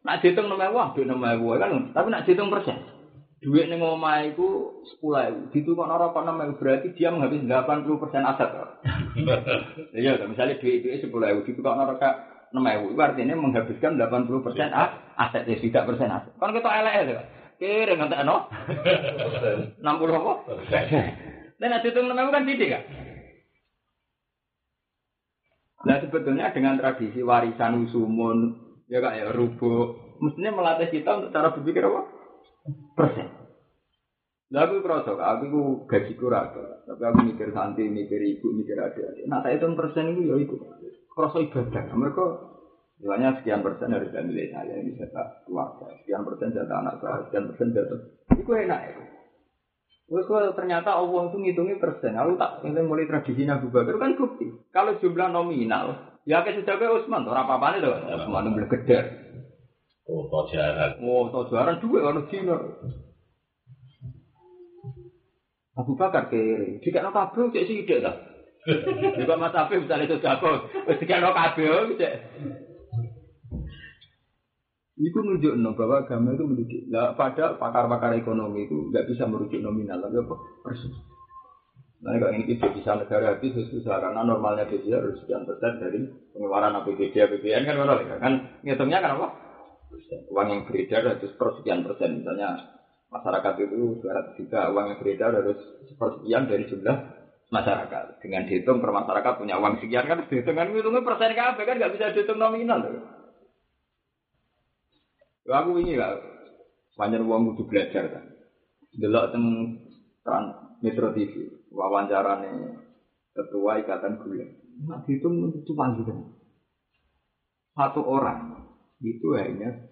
Nak dihitung enam ribu, waduh enam ribu kan. Tapi nak dihitung persen. Duit ning omahe iku sepuluh ribu. Ditukokno rokok enam ribu berarti dia menghabis delapan puluh persen aset. Iya, misalnya duit itu sepuluh ribu ditukokno rokok enam ribu itu artinya menghabiskan delapan puluh persen aset ya, tidak persen aset. Kan kita L L ya. Kira ngantek no. enam puluh apa? Dan ada hitung enam ribu kan tidak kan? Nah sebetulnya dengan tradisi warisan usumun ya kak ya rubuk mestinya melatih kita untuk cara berpikir apa? Persen. Lah aku kerosok, aku gaji kurang, tapi aku mikir santi, mikir ibu, mikir adik-adik. Nah tak hitung persen itu ya ibu. Kerosok ibadah, mereka misalnya sekian persen dari milik saya, ini jatah keluarga, sekian persen jatah anak saya, sekian persen jatah. Itu enak ya. Terus ternyata Allah itu ngitungnya persen. Lalu tak mulai tradisi Nabi Bakar kan bukti. Kalau jumlah nominal, ya kayak sudah kayak Usman, orang apa-apaan itu Usman itu gede. Oh tojaran. Oh tojaran juga orang Cina. Abu Bakar kiri, jika nak kabel, cek sih ide lah. Jika Mas Afif misalnya itu jago, jika nak kabel, cek. Itu menunjukkan bahwa agama itu mendidik. Nah, pada pakar-pakar ekonomi itu tidak bisa merujuk nominal, tapi persen. Nah, kalau ini tidak bisa negara itu susah karena normalnya dia harus sekian persen dari pengeluaran A P B D, A P B N kan orang kan, kan ngitungnya kan apa? Uang yang beredar harus persekian persen, misalnya. Masyarakat itu dua ratus juta, uang yang beredar harus sepersekian dari jumlah masyarakat. Dengan dihitung per masyarakat punya uang sekian kan dihitungan ngitungnya persen kabeh kan enggak bisa dihitung nominal. Lha aku wingi lho, pancen wong kudu belajar ta. Delok teng Metro T V, wawancarane ketua Ikatan Guru. Nek dihitung itu panjenengan. Satu orang itu hanya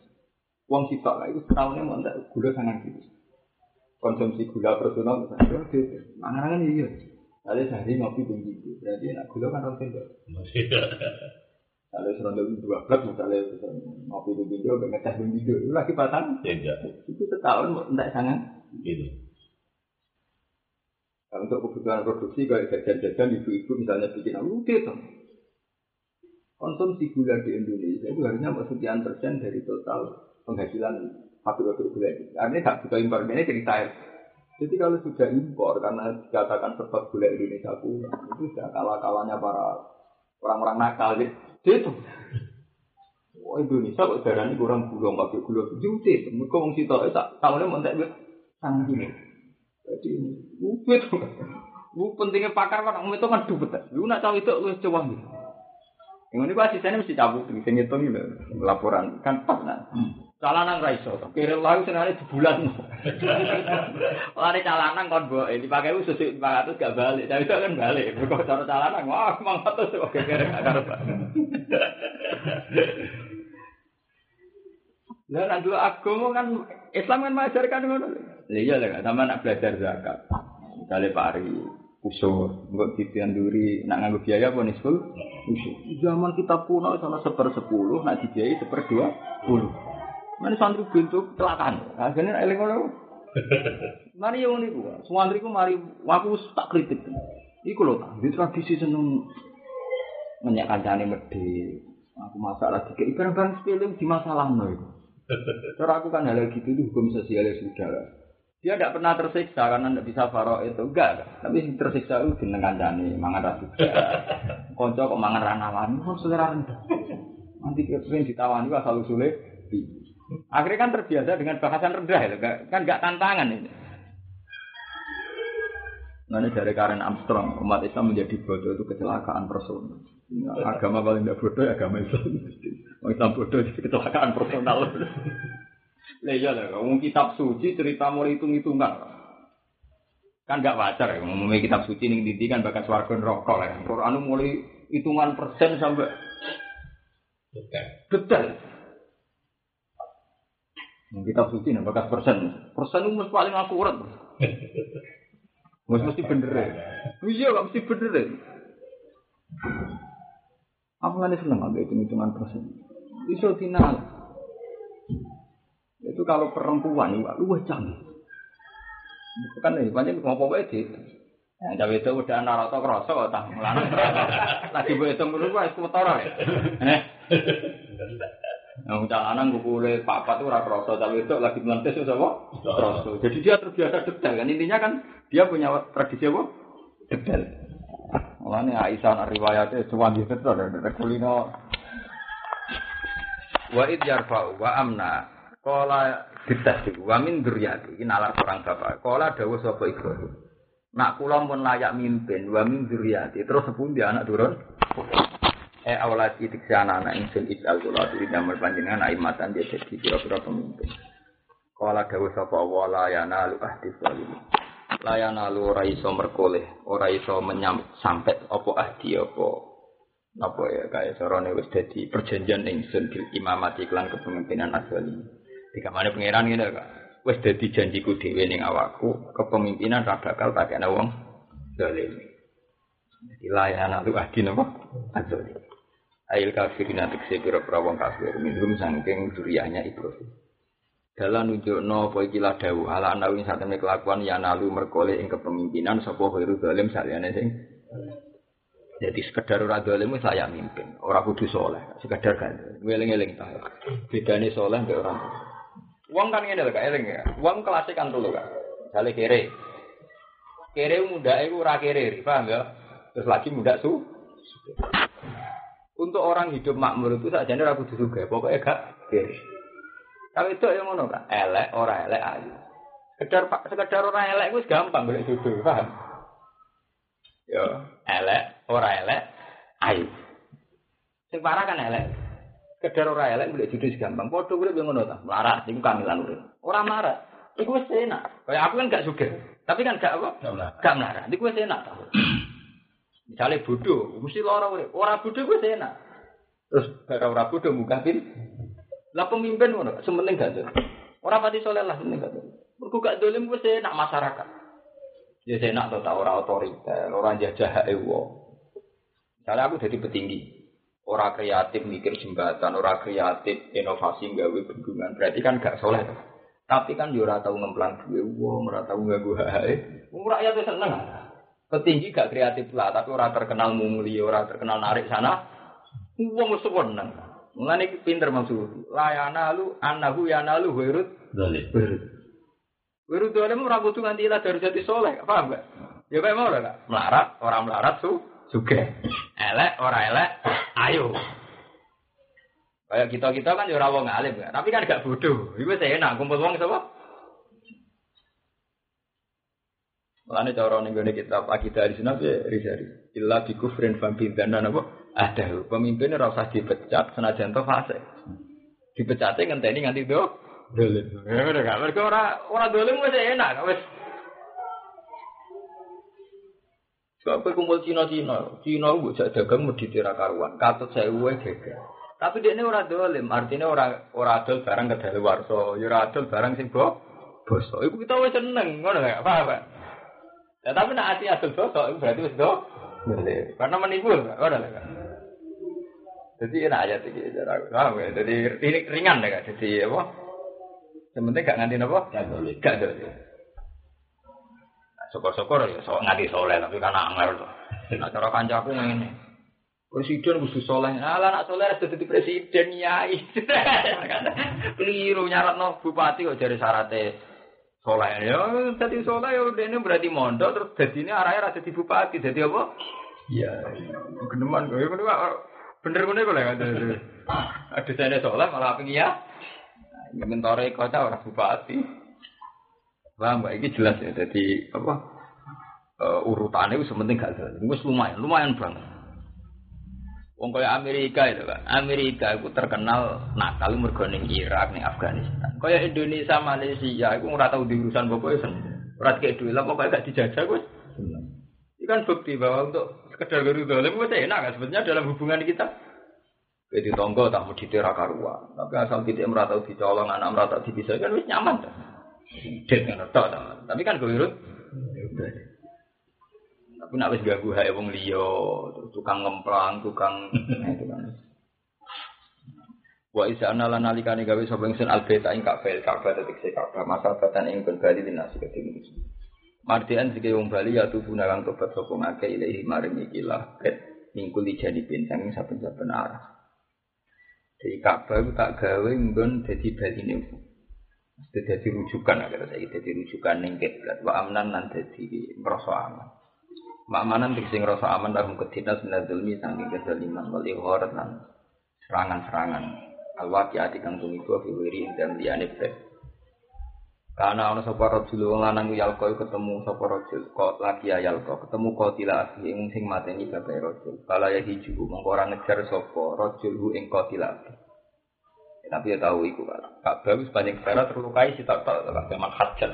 uang sitok lah, itu setahunnya mau tak gula sangat gitu. Konsumsi gula personal misalnya, gitu. Angan-angan iya. Lalu sehari ngopi pun gitu. Jadi nak gula kan orang tidak. Lalu serondong dua belas, misalnya ngopi pun gitu, berkecah pun gitu. Lagi batang. Tidak. Itu setahun mau tak sangat. Gitu. Kalau untuk kebutuhan produksi, kalau jajan-jajan ibu-ibu misalnya bikin aku gitu. Konsumsi gula di Indonesia itu harusnya sekian persen dari total penghasilan pabrik-pabrik gula itu. Artinya tak buka impor, ini cerita air. Jadi kalau sudah impor, karena dikatakan sebab gula Indonesia kurang, itu sudah kalah-kalahnya para orang-orang nakal. Jadi itu, wah Indonesia kok darahnya kurang gula, pabrik gula itu itu. Mereka ngomong situ, tahunnya mau tak sangat ini. Jadi ini, itu pentingnya pakar, orang itu kan dubet. Lu nak tahu itu, lu coba gitu. Yang ini gua asistennya mesti cabut, sing ngitung gitu, laporan kan pas nah. Calanang ra iso. Kira lalu senare sebulan. Lare calanang kon mbok dipakai usus empat ratus gak balik. Tapi itu kan balik. Kok cara calanang wah empat ratus oke gak karo. Lah nek dulu agama kan Islam kan mengajarkan ngono. Lah iya lah sama nak belajar zakat. Kale pari usur, enggak dianduri nak nganggo biaya apa nih school? Usur. Zaman kita kuno sama seper sepuluh, nak dibiayai seper dua puluh. Mana santri bentuk telakan? Akhirnya eling orang. Mari yang ini gua, santri gua mari aku tak kritik. Iku loh, di tradisi seneng menyakkan jani merdek. Aku masalah tiga ibarat-ibarat film di masalah nol. Cara aku kan hal gitu itu hukum sosial sudah. Dia tidak pernah tersiksa karena tidak bisa faraid itu enggak, tapi tersiksa itu dengan kandani mangan rasa juga, konco kok mangan ranawan, kok selera rendah, nanti sering ditawan juga selalu sulit, akhirnya kan terbiasa dengan bahasan rendah itu, kan enggak tantangan ini. Nah ini dari Karen Armstrong, umat Islam menjadi bodoh itu kecelakaan personal. Agama paling tidak bodoh agama Islam, orang Islam bodoh itu kecelakaan personal. Lah iya lah, ngomong kitab suci cerita mulai hitung-hitungan. Kan enggak wajar ya ngomong kitab suci ning ndi kan bakal swarga neraka lah. Qur'an mulai hitungan persen sampai detail. Detail. Kitab suci nang bakal persen. Persen itu mesti paling akurat. Mesti bener. Iya, enggak mesti bener. Apa ngene seneng ambek hitung-hitungan persen. Iso final. Itu kalau perempuan itu luwih canggih. Bukan nih, banyak ngopo wae di. Nah, cawe itu udah narata krasa kok tah lanang. Lagi mbok hitung ngono wis ketara ya. Heh. Nang lanang kukule papat ora krasa cawe itu lagi mentes wis apa? Krasa. Jadi dia terbiasa detail kan intinya kan dia punya tradisi apa? Detail. Mulane Aisyah nak riwayate cuman detail ada kulino Wa id yarfa'u wa amna. Qala ditahdi wa min dzurriyyati. Iki nalar perang bapak. Qala dawuh sapa Ibrahim. Nak kula mun layak mimpin wa min dzurriyyati. Terus sepundi anak turun? Eh awalati dikse anak-anak insun ijal kula aturi damel panjenengan aimatan dia dadi pira-pira pemimpin. Qala dawuh sapa wala yanalu ahdi zalim. Layanalu ora iso merkoleh, ora iso menyambut sampai apa ahdi apa apa ya kaya sarone wis dadi perjanjian ingsun bil imamati iklan kepemimpinan asli. Dika mane pangeran ngene kok. Wis dadi janjiku dhewe ning awakku, kepemimpinan ra bakal takene wong zalim. Dadi layanan lu ahdi napa? Azali. Ail kafirina tekse pira-pira wong kafir minum saking duriahnya Ibrahim. Dalan nunjukno apa iki la dawuh ala ana wing satemene kelakuan ya nalu merkole ing kepemimpinan sapa khairu zalim saliyane sing jadi sekedar ora dolemu saya mimpin, ora kudu soleh, sekedar kan. Ngeling-eling ta. Bedane soleh mbek ora. Wong kan ngene lho Kak, eling ya. Wong kelas kan lho Kak. Jale kere. Kere mundake ku ora kere, paham ya? Terus lagi mundak su. Untuk orang hidup makmur itu sakjane ora kudu sugih, pokoke gak kere. Kalau itu yang ngono Kak, elek ora elek ayu. Sekedar sekedar ora elek wis gampang golek jodoh, paham? Ya, elek ora elek, ayu. Sing parah kan elek. Kedar ora elek golek judul gampang. Padha urip ngono ta. Marah iku kamilan urip. Ora marah. Iku wis enak. Kaya aku kan gak sugih. Tapi kan gak apa? Gak marah. Iku wis enak ta. Misale bodho, mesti lara urip. Ora bodho wis enak. Terus ora ora bodho munggah pin. Lah pemimpin ngono, sementing gak tuh. Ora pati saleh lah sementing gak tuh. Mergo gak dolim wis enak masyarakat. Ya enak to ta ora otoriter, ora jajah hae wong. Karena aku jadi petinggi, orang kreatif mikir jembatan, orang kreatif inovasi nggawe bendungan, berarti kan gak soleh. Tapi kan yo ora tau ngemplang duwe wong, ora tau nganggo hae. Wong rakyat wis seneng. Petinggi gak kreatif lah, tapi orang terkenal mungli, orang terkenal narik sana. Wong wis seneng. Mulane iki pinter maksud. Layana lu anahu yanalu wirud. Wirud. Wirud dalem ora kudu nganti ila dari jati soleh, paham gak? Ya kaya mau ora melarat, orang melarat su. Juga elek, ora elek, ayo. Kayak kita-kita kan ora wong alim kan, tapi kan gak bodoh. Iku saya enak kumpul wong sapa? Lan cara ning gone kitab akidah di sana ya risari. Illa bi kufrin fa bidana napa? Ada pemimpin ora usah dipecat senajan to fase. Dipecate ngenteni nganti do. Dolen. Ya ora gak mergo ora ora dolen wis enak wis. Bapak kumpul Cina-Cina, Cina itu tidak dagang medit tidak karuan, katut sewa dagang. Tapi dia ini orang dolim, artinya orang orang adol barang kedaluwarsa, orang adol barang sing bos, bos. Ibu kita wes seneng, ngono nggak apa-apa. Ya, tapi nak hati adol bos, itu berarti wes do. Karena menipu, ngono nggak. Jadi enak aja tiga cara, paham ya. Jadi ringan nggak, jadi apa? Sementara nggak nganti apa? Nggak dolim. Syukur-syukur ya, so, ngadi soleh, tapi kan anggar tuh. Nah, cara kancaku ini presiden khusus soleh, nah lah nak soleh sudah jadi presiden ya. Keliru nyarat no bupati kok dari syaratnya soleh. Ya, jadi soleh ya udah ini berarti mondok terus jadi ini arahnya rasa jadi bupati, jadi apa? Ya, geneman kok, bener-bener kok lah kan. Ada sana soleh malah apa ya? Mentorai kota orang bupati. Wah, mbak ini jelas ya. Jadi apa uh, urutannya itu penting gak jelas. Itu lumayan, lumayan banget. Wong kaya Amerika itu kan. Amerika itu terkenal nakal mergo ning Irak, ning Afghanistan. Kaya Indonesia, Malaysia, aku ora tau diurusan pokoke seneng. Ora kek dhewe lah pokoke gak dijajah wis. Itu kan bukti bahwa untuk sekedar gerudolem wis enak kan sebenarnya dalam hubungan kita. Jadi tonggo tak mesti ora karuan. Tapi asal kita ora tau dicolong, anak ora tau dipisah kan wis nyaman ta. Dek ngono tok ta. Tapi kan gawirut. Tapi nek wis ganggu hae wong liya, tukang ngemplang, tukang itu kan. Wa isana lan nalikane gawe sapa ingsun albeta ing kafel kafel detik sekabeh masa batan ing Bali dinasi ketemu. Martian sing wong Bali ya tubuh nang tobat sapa ngake ilahi maring ikilah ket mingkul dijadi bintang saben-saben arah. Dadi kabeh tak gawe nggon dadi baline jadi rujukan agar saya jadi rujukan yang keblat. Wa amnan nan jadi merasa aman. Makmanan tersing rasa aman dalam ketina sembilan dulmi sanggih kezaliman wali horor dan serangan-serangan. Al-waqi'ati kang tumiba fi wiri dan liyane bab. Kana ana sapa rajul lanang yalqa ketemu sapa rajul qot lagi yalqa ketemu qotila ing sing mateni bapak rajul. Kala ya hiju mengko ora ngejar sapa rajul ing qotila. Tapi ya tahu iku kan. Kabeh wis banyak cara terlukai si tatal zaman hajat.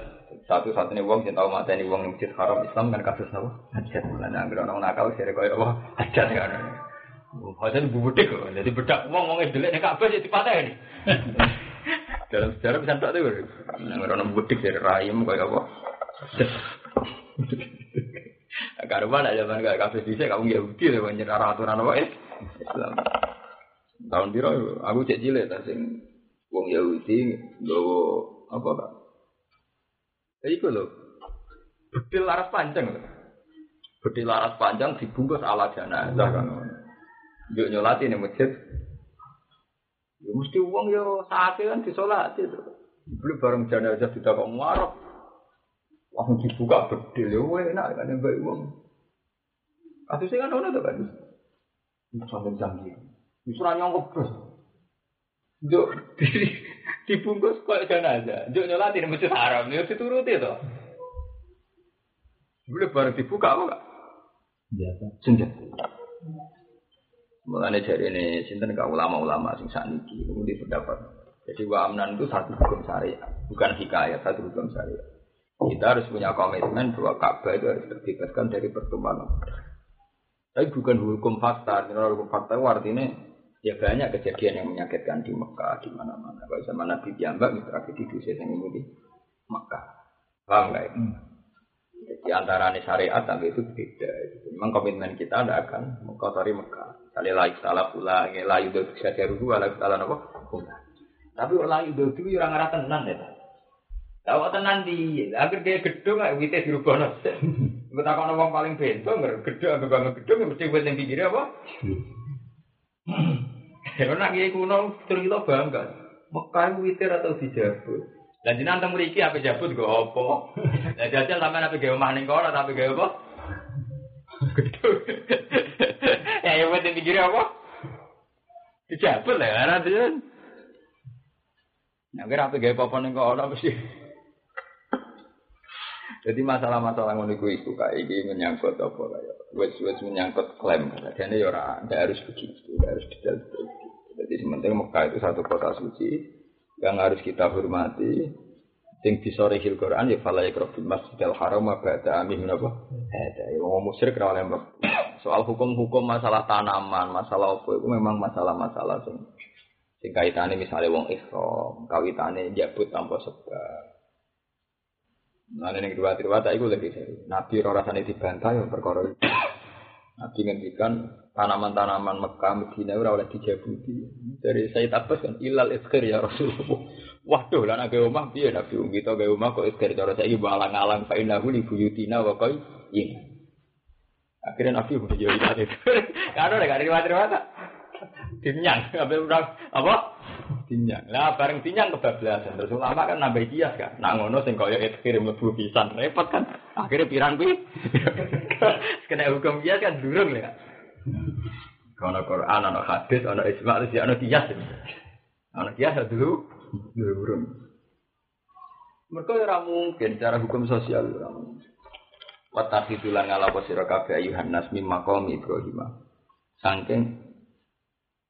Satu-satunya wong sing tau mateni wong ning masjid haram Islam kan kasus napa? Hajat. Lan anggere ana nakal sire koyo apa? Hajat kan. Hajat bubutik kok. Jadi bedak wong wong ndelek nek kabeh sik dipateni. Dalam sejarah pisan tok teori. Nang ora ono bubutik sire raim koyo apa? Agar mana zaman kabeh dhisik kamu nggih uti lho nyer aturan apa Islam. Tahun biru aku cek cilik ta sing wong Yahudi nggawa apa ta. Ya iku lho. Bedil laras panjang lho. Bedil laras panjang dibungkus ala jenazah kan. Yo nyolati ning masjid. Yo mesti wong yo saate kan disolati to. Beli bareng jenazah ditakok muarab. Langsung dibuka bedil yo enak kan mbek wong. Atuse kan ono to kan. Sampeyan canggih. Disuruh nyongkok terus. Juk dibungkus koyo jenazah. Juk nyolati ning masjid haram, yo dituruti to. Boleh bareng dibuka apa enggak? Biasa. Senjat. Mulane jarene sinten ka ulama-ulama sing sakniki kudu dipendapat. Jadi wa amnan itu satu hukum syariat, bukan hikayat, satu hukum syariat. Kita harus punya komitmen bahwa Ka'bah itu harus dibebaskan dari pertumbuhan. Tapi bukan hukum fakta, karena hukum fakta artinya ya banyak kejadian yang menyakitkan di Mekah, di mana-mana. Kalau zaman Nabi Jambak, itu tragedi dosa yang ini di Mekah. Paham nggak? Hmm. Di antara syariat tapi itu beda. Memang komitmen kita tidak akan mengkotori Mekah. Kali laik salah pula, laik dosa dari dua, laik salah apa? Pula. Tapi laik dosa itu orang-orang tenan ya. Tahu tenan di, agar dia gedung nggak kita dirubah nasi. Betapa orang paling bento, gede agak banget gedung, mesti buat yang pikir apa? Karena kiai kuno terlihat bangga, Mekah witir atau dijabut. Dan jinak temuriki apa jabut gak apa? Dan jajal taman apa gaya maning kau atau apa gaya apa? Ya buat yang pikir apa? Dijabut lah, karena tuan. Nggak apa gaya papan yang kau apa sih? Jadi masalah-masalah ngoniku itu kayak ini menyangkut apa kayak wes-wes menyangkut klaim. Jadi ya orang tidak harus begitu, tidak harus detail begitu. Jadi sementara Mekah itu satu kota suci yang harus kita hormati. Yang disorehil Quran ya falai krobil masjidil haram ba'da amin apa? Ada yang musyrik oleh Mekah. Soal hukum-hukum masalah tanaman, masalah apa itu memang masalah-masalah sing sing kaitane misale wong ihram, kawitane njabut tanpa sebab. Nah, ini riwayat-riwayat itu lagi serius. Nabi rasanya dibantah yang perkara itu. Nabi ngendikan tanaman-tanaman Mekah, Medina itu oleh dijabuti. Dari Sayyid Abbas kan, ilal iskir ya Rasulullah. Waduh, lah nak gawe omah piye Nabi wong kita gawe omah kok iskir cara saiki balang-alang fa innahu li buyutina wa qai. Akhirnya Nabi udah jadi tadi. Karo nek riwayat-riwayat tinyang apa apa? Tinyang. Lah bareng tinyang kebablasan. Terus ulama kan nambah kias kan. Nak ngono sing kaya etkir mlebu pisan repot kan. Akhire pirang kuwi. Kena hukum kias kan durung lho. Ana Quran, ana hadis, ana ijma, ana kias. Ana kias dulu durung. Mergo ora mungkin cara hukum sosial ora mungkin. Wa taqitulan ala wasira kabeh ayuhan nas mim maqam Ibrahim. Saking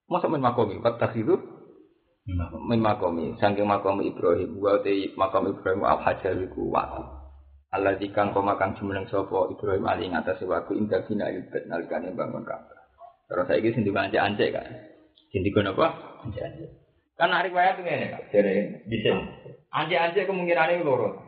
masa min maqam wa taqitu min makomi, sangking makomi Ibrahim wa te makomi Ibrahim al-hajariku waku Allah dikang komakang jumeneng sopo Ibrahim aling atasi waku indah gina ilbet nalikani bangun kabar terus saya ini sendiri ancik-ancik kan sendiri guna apa? Ancik-ancik kan narik wayat ini kan? Bisa ancik-ancik kemungkinan ini lorot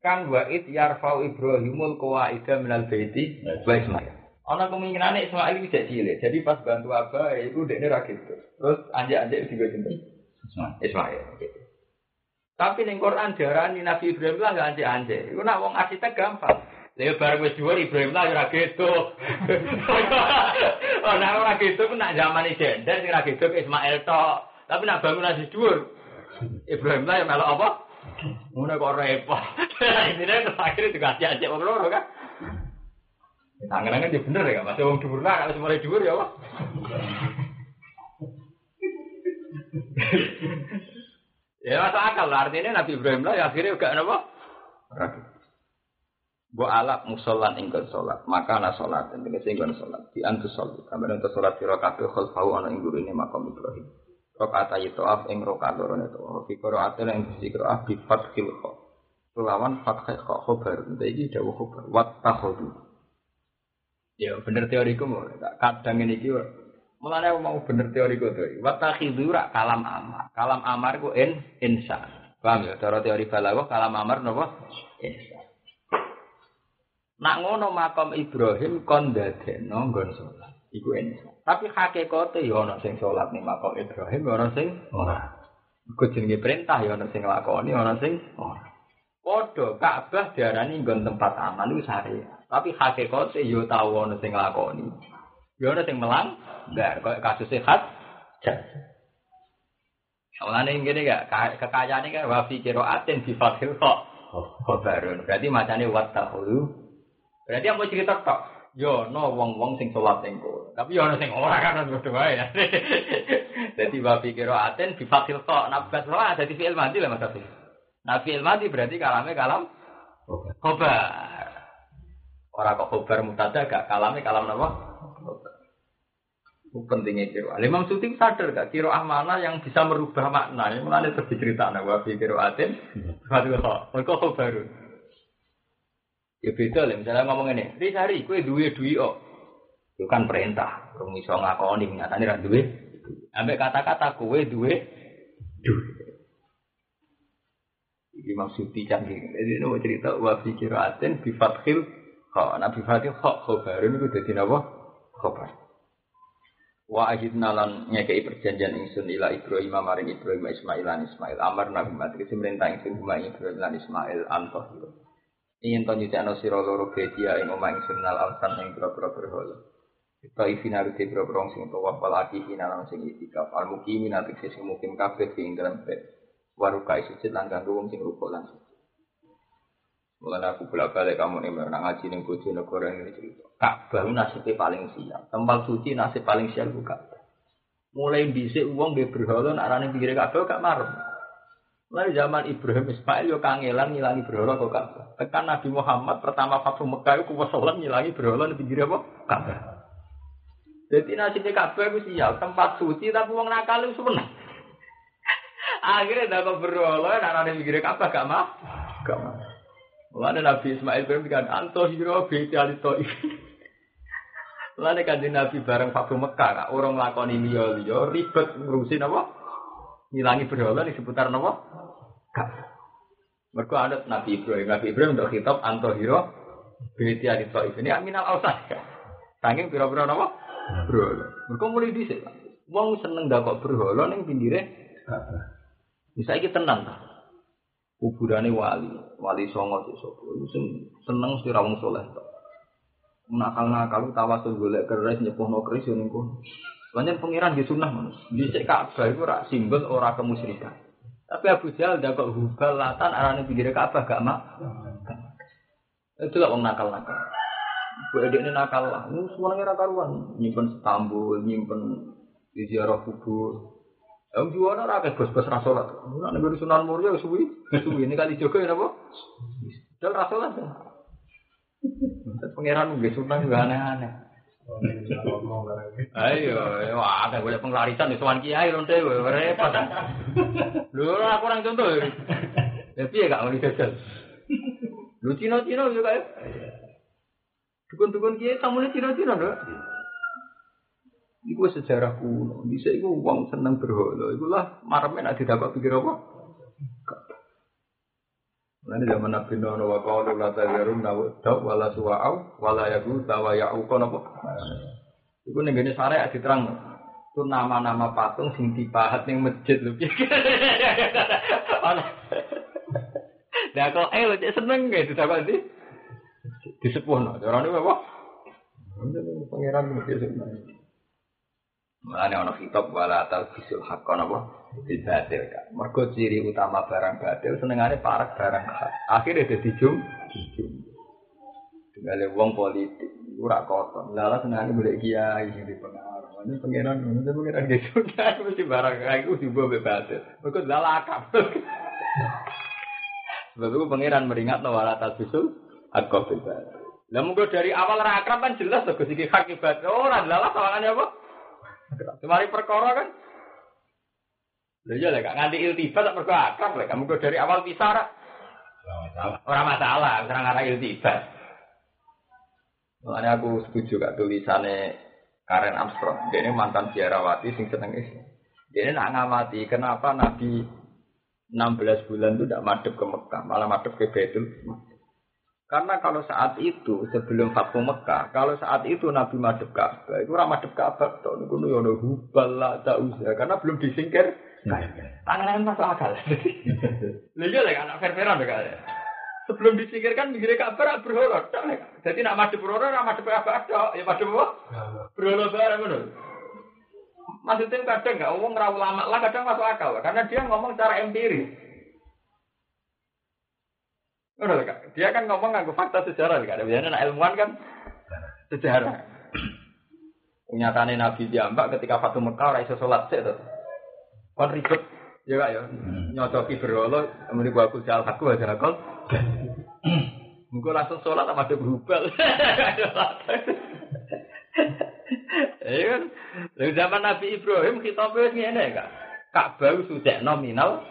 kan wa'id yarfau Ibrahimul qawaida minal baiti wa Ismail ana kemungkinane Ismail tidak cilik. Jadi pas bantu Abah itu dekne ra gitu. Terus anjek-anjek digo sinten? Ismail. Gitu. Tapi ning Quran diarani Nabi Ibrahim lah enggak anjek-anjek. Iku nek wong arsitek gampang. Lah bar wis dhuwur Ibrahim lah ora gitu. Ana ora gitu nek zamane jender sing ra gitu Ismail tok. Tapi nek bangunan sing dhuwur Ibrahim lah ya melok apa? Ngono kok repot. Intine akhire diganti-ganti wong loro kan. Tangan-tangan dia bener ya, masih orang dhuwur lah, kalau semua dhuwur ya, Pak. Ya masuk akal lah, artinya Nabi Ibrahim lah ya akhirnya gak apa? Ragu. Bo alak musolan ingkon solat, maka ana solat, ingkon ingkon solat. Di antus solat, kabar antus solat di rokaat khol fau ana inggur ini makom Ibrahim. Rokaat ayi toaf ing rokaat lorone toaf. Fikro atel ing fikro af di fathil khol. Lawan fathil khol khobar. Jadi jauh khobar. Wat tahodu. Ya bener teoriku mulai. Kadang ini juga. Mulanya mau bener teoriku tu. Wat tahidu rak kalam amar. Kalam amar ku in insan. Faham ya? Cara teori balagoh kalam amar nopo insan. Nak ngono makam Ibrahim kon dadekno nggon salat. Iku enak. Tapi hakikate ya ana sing salat ning makam Ibrahim ya ana sing ora. Iku jenenge perintah ya ana sing nglakoni ana sing ora. Padha Ka'bah diarani nggon tempat aman iku syariat. Tapi hakikate ya tau ana sing nglakoni. Ya ana sing melanggar kaya kasus sehat. Awalane ngene gak kekayaane kan wa fi qiraatin fi fathil kha. Khabarun. Berarti macane wa ta'ulu. Berarti aku cerita tok. Yo no wong-wong sing salat ning kono. Tapi yo ana sing ora kan padha wae. Dadi wa fikiro aten bi fatil kok nabas ora dadi fi'il madhi lah maksudnya. Nah fi'il madhi berarti kalame kalam khobar. Ora kok khobar mubtada gak kalame kalam napa? Ku pentinge kira. Imam Suti sadar gak kira amana yang bisa merubah makna. Mulane terus dicritakna wa fikiro aten fatil kok. Kok khobar. Ya beda lah, misalnya ngomong ini, ini hari, kue duwe-duwe kok. Itu kan perintah, orang bisa ngakoni, nyatanya orang duwe. Sampai kata-kata kue duwe, duwe. Ini maksudnya canggih. Ini mau cerita, wafi kiraatin bifathil kho. Nah bifathil kho, khobarun itu jadi apa? Khobar. Wa ahidna lan nyekei perjanjian ingsun ila Ibrahim maring Ibrahim Ismail lan Ismail. Amar nabi matri, semerintah ingsun kumain Ibrahim lan Ismail antohiro. Ingin tanya cakno siro loro bedia yang omai internal alasan yang berapa berhala. Kita ifina rute berapa orang sing tawaf walaki inalam sing itikaf almukim inatik sing mukim kafir sing dalam bed warukai sujud langgang ruang sing rukuk langsung. Mulanya aku bolak balik kamu ni merang ngaji neng kucu negara ini cerita. Ka'bah nasib paling sial, tempat suci nasib paling sial buka. Mulai bisik uang dia berhala nak rani pikir Ka'bah gak marah. Mulai zaman Ibrahim Ismail yo kangelan ngilangi berhala kok Ka'bah. Tekan Nabi Muhammad pertama Fathu Mekah ku wasallam ngilangi berhala di pinggir apa? Ka'bah. Dadi nasibnya Ka'bah ku sial, tempat suci tapi wong nakal wis menang. Akhire ndak berhala ana ning pinggir Ka'bah gak mah. Gak mah. Lan Nabi Ismail pun kan anto hijro bi talito. Lan kanjeng Nabi bareng Fathu Mekah ora nglakoni liya-liya ribet ngurusi napa? Ngilangi berhala di seputar napa? Ka'bah. Mereka ada Nabi Ibrahim. Nabi Ibrahim untuk kitab Antohiro Beti Aditwa'if. Ini aminal al-sah. Sangking pira-pira apa? Berhala. Mereka mulai disini. Wong seneng dakok berhala yang pinggirnya. Bisa ini tenang. Kuburannya wali. Wali songo. Seneng secara wong soleh. Nakal-nakal. Tawasul golek keres. Nyepuh no keres. Banyak pengiran di sunnah. Disini Ka'bah itu simbol orang kemusyrikan. Tapi Abu Jahal dah kok hubal latan arane pinggir Ka'bah gak mak. Itu lah wong nakal-nakal. Bu edekne nakal lah. Wis wonge ra karuan, nyimpen setambul, nyimpen ziarah kubur. Wong juwono ra akeh bos-bos ra salat. Nek nang Sunan Muria wis suwi, suwi nek kali Jogo ya napa? Dal ra salat. Pangeran nggih sunan yo aneh-aneh. Ayo, wah, ada boleh penglarisan di soal kiai lonte, repot. Lu aku orang contoh, tapi ya gak mau dijajal. Lu Cina-Cina juga ya. Dukun-dukun kiai tamu ni Cina-Cina doh. Iku sejarah kuno, bisa iku uang senang berhala. Ikulah marmen ada dapat pikir apa? Nanti zaman Nabi Nuh wa qalu la tazarum nawdaw wala suwa'u wala yaghutha wa ya'uqan apa. Iku ning gene syariat diterang. Itu nama-nama patung sing dipahat ning masjid lho. Ana. Lah kok eh lho seneng guys ditakok di disepuhno. Carane apa? Ono pangeran mesti seneng. Mane ono kitab wala talbisul haqqan apa? Di batil kan. Mergo ciri utama barang batil senengane parek barang hak. Akhire dadi jum jum. Tingale wong politik ora kotor. Lah senengane golek kiai sing dipengaruh. Ini pengiran, ini pengiran gitu. Aku mesti barang aku dibawa bebas. Mereka lalakap. Sebab itu pengiran meringat nawalat al-bisul aku bebas. Lah mungkin dari awal rakrab kan jelas tuh kesiki hakibat. Oh, adalah sawangannya apa? Kemarin perkara kan. Lah iya lah gak nganti iltibat tak perkara akrab lah. Mungkin dari awal pisah. Ora masalah, ora ngara iltibat. Makanya aku setuju gak tulisannya Karen Armstrong. Dia ini mantan biarawati sing seneng Islam. Dia ini nak ngawati kenapa Nabi enam belas bulan itu tidak madep ke Mekah, malah madep ke Baitul Maqdis. Karena kalau saat itu sebelum Fathu Mekah, kalau saat itu Nabi madhep Ka'bah, itu ora madhep Ka'bah tok niku yo ono hubal la ta'uza karena belum disingkir. Tangan-tangan masuk akal. Lha yo lek ana fer-feran to kare. Sebelum disingkirkan mikire Ka'bah berhoror tok lek. Dadi nek madhep berhoror ora madhep Ka'bah tok, ya madhep apa? Berhoror bareng ngono. Maksudnya kadang enggak wong ra ulama lah kadang masuk akal karena dia ngomong secara empiris. Dia kan ngomong nganggo fakta sejarah, kan? Biasanya anak ilmuwan kan sejarah. Nyatane Nabi diambak ketika Fathu Mekah ora iso salat sik to. Kon ribet ya kak ya. Nyocoki berolo muni gua aku jal aku aja kok. Mungko langsung salat sama de berubal. Ya kan. Dari zaman Nabi Ibrahim khitabe wis ngene kak. Ka'bah sudah nominal.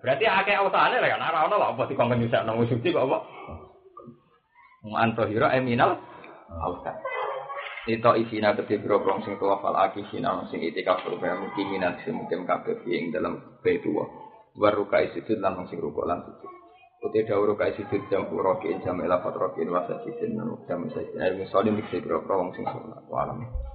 Berarti akeh awasane lek ana ora ono apa dikongkon nyusak nang suci kok apa? Wong antohira eminal awsa. Ito isina ketibro wong sing tawafal akeh sinau sing itikaf rupa mungkin minat semukem kabeh ing dalam Baitullah. War rukai sujud lan sing rukuk lan sujud. Uti dawuh rukai sujud jam rokin jam elafat rokin wasajidin jam sajid. Ayo salim iki ketibro wong sing salat. Wa alam.